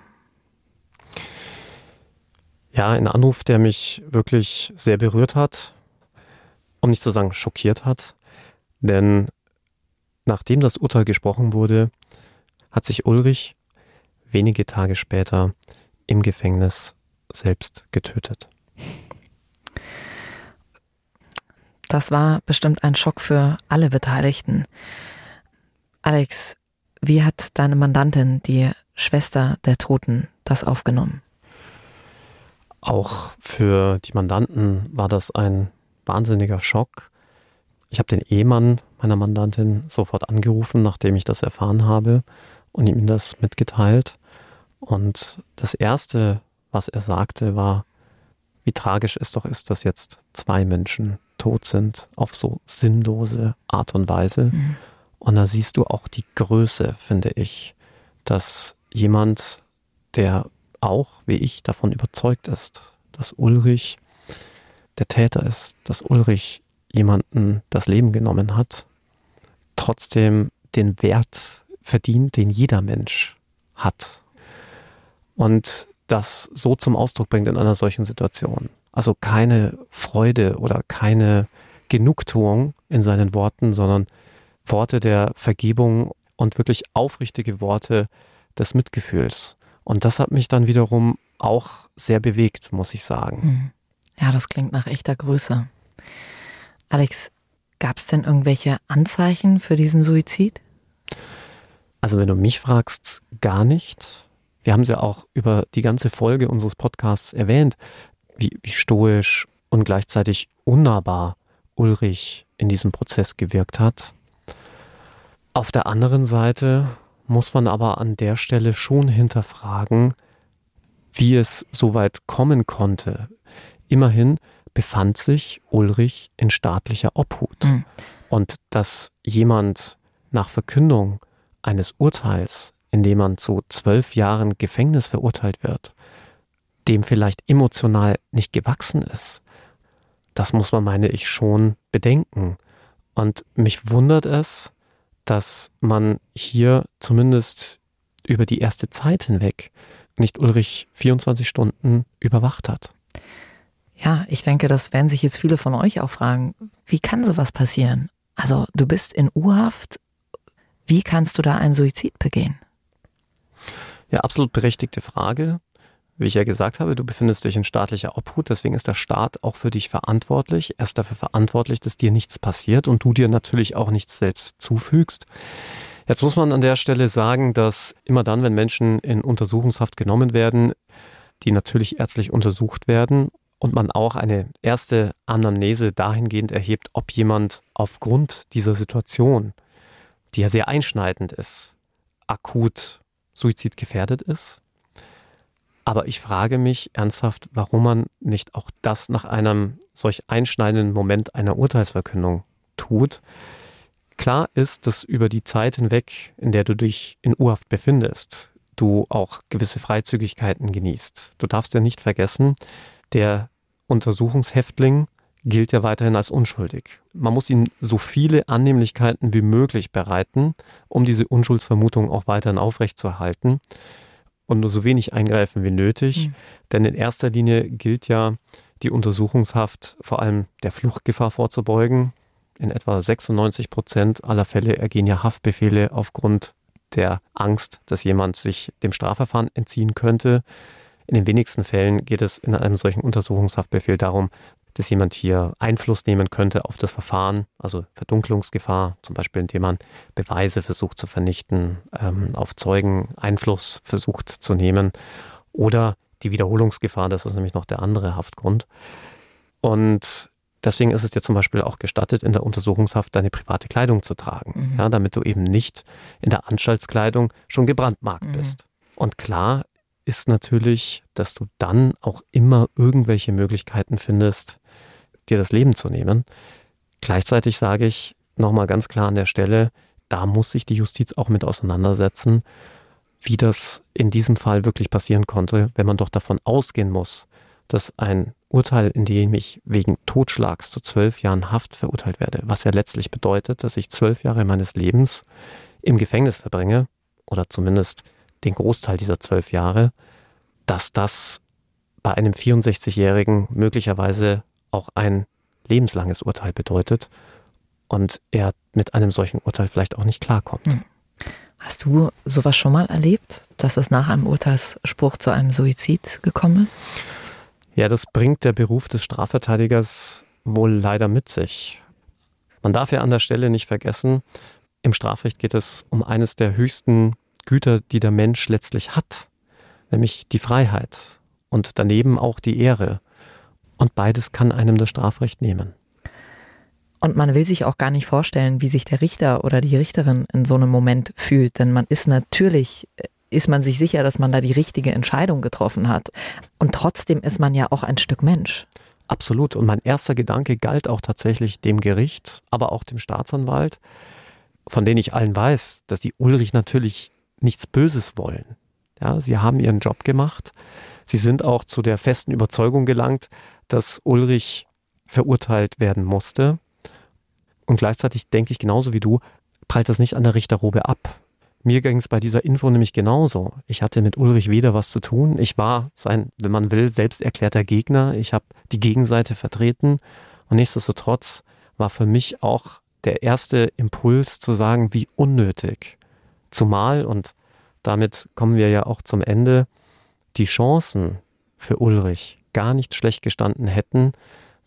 Ja, ein Anruf, der mich wirklich sehr berührt hat, um nicht zu sagen schockiert hat. Denn nachdem das Urteil gesprochen wurde, hat sich Ulrich wenige Tage später im Gefängnis selbst getötet. Das war bestimmt ein Schock für alle Beteiligten. Alex, wie hat deine Mandantin, die Schwester der Toten, das aufgenommen? Auch für die Mandanten war das ein wahnsinniger Schock. Ich habe den Ehemann meiner Mandantin sofort angerufen, nachdem ich das erfahren habe und ihm das mitgeteilt. Und das Erste, was er sagte, war, wie tragisch es doch ist, dass jetzt zwei Menschen tot sind auf so sinnlose Art und Weise. Mhm. Und da siehst du auch die Größe, finde ich, dass jemand, der auch wie ich davon überzeugt ist, dass Ulrich der Täter ist, dass Ulrich jemanden das Leben genommen hat, trotzdem den Wert verdient, den jeder Mensch hat. Und das so zum Ausdruck bringt in einer solchen Situation. Also keine Freude oder keine Genugtuung in seinen Worten, sondern Worte der Vergebung und wirklich aufrichtige Worte des Mitgefühls. Und das hat mich dann wiederum auch sehr bewegt, muss ich sagen. Ja, das klingt nach echter Größe. Alex, gab es denn irgendwelche Anzeichen für diesen Suizid? Also wenn du mich fragst, gar nicht. Wir haben es ja auch über die ganze Folge unseres Podcasts erwähnt, wie, wie stoisch und gleichzeitig unnahbar Ulrich in diesem Prozess gewirkt hat. Auf der anderen Seite muss man aber an der Stelle schon hinterfragen, wie es so weit kommen konnte. Immerhin befand sich Ulrich in staatlicher Obhut. Mhm. Und dass jemand nach Verkündung eines Urteils, in dem man zu zwölf Jahren Gefängnis verurteilt wird, dem vielleicht emotional nicht gewachsen ist, das muss man, meine ich, schon bedenken. Und mich wundert es, dass man hier zumindest über die erste Zeit hinweg nicht Ulrich vierundzwanzig Stunden überwacht hat. Ja, ich denke, das werden sich jetzt viele von euch auch fragen. Wie kann sowas passieren? Also du bist in U-Haft. Wie kannst du da einen Suizid begehen? Ja, absolut berechtigte Frage. Wie ich ja gesagt habe, du befindest dich in staatlicher Obhut, deswegen ist der Staat auch für dich verantwortlich. Er ist dafür verantwortlich, dass dir nichts passiert und du dir natürlich auch nichts selbst zufügst. Jetzt muss man an der Stelle sagen, dass immer dann, wenn Menschen in Untersuchungshaft genommen werden, die natürlich ärztlich untersucht werden und man auch eine erste Anamnese dahingehend erhebt, ob jemand aufgrund dieser Situation, die ja sehr einschneidend ist, akut suizidgefährdet ist. Aber ich frage mich ernsthaft, warum man nicht auch das nach einem solch einschneidenden Moment einer Urteilsverkündung tut. Klar ist, dass über die Zeit hinweg, in der du dich in U-Haft befindest, du auch gewisse Freizügigkeiten genießt. Du darfst ja nicht vergessen, der Untersuchungshäftling gilt ja weiterhin als unschuldig. Man muss ihm so viele Annehmlichkeiten wie möglich bereiten, um diese Unschuldsvermutung auch weiterhin aufrechtzuerhalten. Und nur so wenig eingreifen wie nötig, mhm. denn in erster Linie gilt ja die Untersuchungshaft vor allem der Fluchtgefahr vorzubeugen. In etwa sechsundneunzig Prozent aller Fälle ergehen ja Haftbefehle aufgrund der Angst, dass jemand sich dem Strafverfahren entziehen könnte. In den wenigsten Fällen geht es in einem solchen Untersuchungshaftbefehl darum, dass jemand hier Einfluss nehmen könnte auf das Verfahren, also Verdunklungsgefahr, zum Beispiel indem man Beweise versucht zu vernichten, ähm, auf Zeugen Einfluss versucht zu nehmen oder die Wiederholungsgefahr, das ist nämlich noch der andere Haftgrund. Und deswegen ist es dir zum Beispiel auch gestattet, in der Untersuchungshaft deine private Kleidung zu tragen, mhm. ja, damit du eben nicht in der Anstaltskleidung schon gebrandmarkt mhm. bist. Und klar ist natürlich, dass du dann auch immer irgendwelche Möglichkeiten findest, dir das Leben zu nehmen. Gleichzeitig sage ich nochmal ganz klar an der Stelle, da muss sich die Justiz auch mit auseinandersetzen, wie das in diesem Fall wirklich passieren konnte, wenn man doch davon ausgehen muss, dass ein Urteil, in dem ich wegen Totschlags zu zwölf Jahren Haft verurteilt werde, was ja letztlich bedeutet, dass ich zwölf Jahre meines Lebens im Gefängnis verbringe oder zumindest den Großteil dieser zwölf Jahre, dass das bei einem vierundsechzigjährigen möglicherweise auch ein lebenslanges Urteil bedeutet und er mit einem solchen Urteil vielleicht auch nicht klarkommt. Hast du sowas schon mal erlebt, dass es nach einem Urteilsspruch zu einem Suizid gekommen ist? Ja, das bringt der Beruf des Strafverteidigers wohl leider mit sich. Man darf ja an der Stelle nicht vergessen, im Strafrecht geht es um eines der höchsten Güter, die der Mensch letztlich hat, nämlich die Freiheit und daneben auch die Ehre. Und beides kann einem das Strafrecht nehmen. Und man will sich auch gar nicht vorstellen, wie sich der Richter oder die Richterin in so einem Moment fühlt. Denn man ist natürlich, ist man sich sicher, dass man da die richtige Entscheidung getroffen hat. Und trotzdem ist man ja auch ein Stück Mensch. Absolut. Und mein erster Gedanke galt auch tatsächlich dem Gericht, aber auch dem Staatsanwalt, von denen ich allen weiß, dass die Ulrich natürlich nichts Böses wollen. Ja, sie haben ihren Job gemacht. Sie sind auch zu der festen Überzeugung gelangt, dass Ulrich verurteilt werden musste. Und gleichzeitig denke ich genauso wie du, prallt das nicht an der Richterrobe ab. Mir ging es bei dieser Info nämlich genauso. Ich hatte mit Ulrich weder was zu tun. Ich war sein, wenn man will, selbst erklärter Gegner. Ich habe die Gegenseite vertreten. Und nichtsdestotrotz war für mich auch der erste Impuls zu sagen, wie unnötig. Zumal, und damit kommen wir ja auch zum Ende, die Chancen für Ulrich gar nicht schlecht gestanden hätten,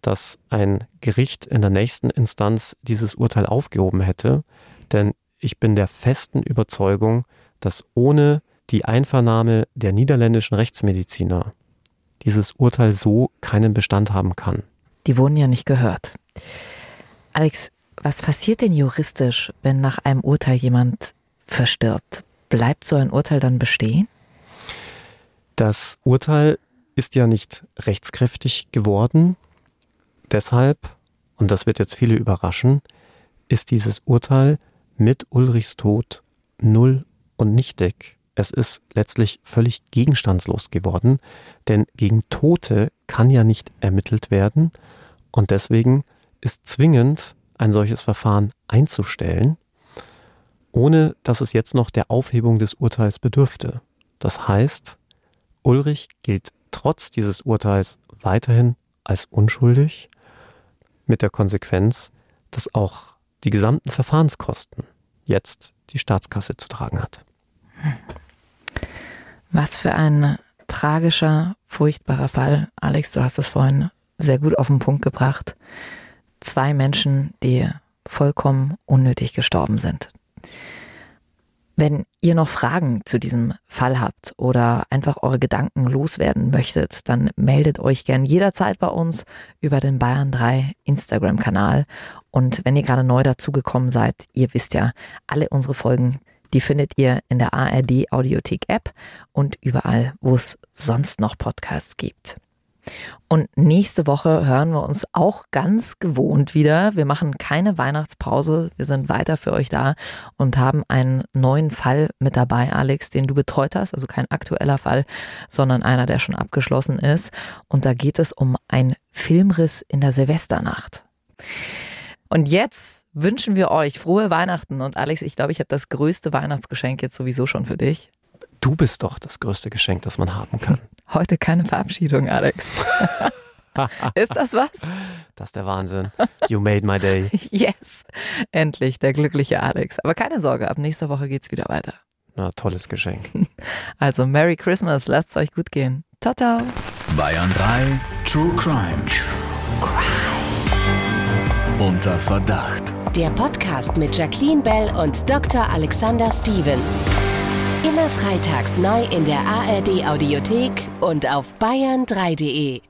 dass ein Gericht in der nächsten Instanz dieses Urteil aufgehoben hätte. Denn ich bin der festen Überzeugung, dass ohne die Einvernahme der niederländischen Rechtsmediziner dieses Urteil so keinen Bestand haben kann. Die wurden ja nicht gehört. Alex, was passiert denn juristisch, wenn nach einem Urteil jemand verstirbt? Bleibt so ein Urteil dann bestehen? Das Urteil ist ja nicht rechtskräftig geworden. Deshalb, und das wird jetzt viele überraschen, ist dieses Urteil mit Ulrichs Tod null und nichtig. Es ist letztlich völlig gegenstandslos geworden, denn gegen Tote kann ja nicht ermittelt werden und deswegen ist zwingend ein solches Verfahren einzustellen, ohne dass es jetzt noch der Aufhebung des Urteils bedürfte. Das heißt, Ulrich gilt trotz dieses Urteils weiterhin als unschuldig, mit der Konsequenz, dass auch die gesamten Verfahrenskosten jetzt die Staatskasse zu tragen hat. Was für ein tragischer, furchtbarer Fall. Alex, du hast es vorhin sehr gut auf den Punkt gebracht. Zwei Menschen, die vollkommen unnötig gestorben sind. Wenn ihr noch Fragen zu diesem Fall habt oder einfach eure Gedanken loswerden möchtet, dann meldet euch gern jederzeit bei uns über den Bayern drei Instagram-Kanal. Und wenn ihr gerade neu dazugekommen seid, ihr wisst ja, alle unsere Folgen, die findet ihr in der A R D Audiothek App und überall, wo es sonst noch Podcasts gibt. Und nächste Woche hören wir uns auch ganz gewohnt wieder. Wir machen keine Weihnachtspause, wir sind weiter für euch da und haben einen neuen Fall mit dabei, Alex, den du betreut hast. Also kein aktueller Fall, sondern einer, der schon abgeschlossen ist. Und da geht es um einen Filmriss in der Silvesternacht. Und jetzt wünschen wir euch frohe Weihnachten. Und Alex, ich glaube, ich habe das größte Weihnachtsgeschenk jetzt sowieso schon für dich. Du bist doch das größte Geschenk, das man haben kann. Heute keine Verabschiedung, Alex. Ist das was? Das ist der Wahnsinn. You made my day. Yes, endlich der glückliche Alex. Aber keine Sorge, ab nächster Woche geht's wieder weiter. Na, tolles Geschenk. Also Merry Christmas, lasst's euch gut gehen. Ciao, ciao. Bayern drei True Crime. True Crime. Unter Verdacht. Der Podcast mit Jacqueline Bell und Doktor Alexander Stevens. Immer freitags neu in der A R D Audiothek und auf bayern drei punkt de.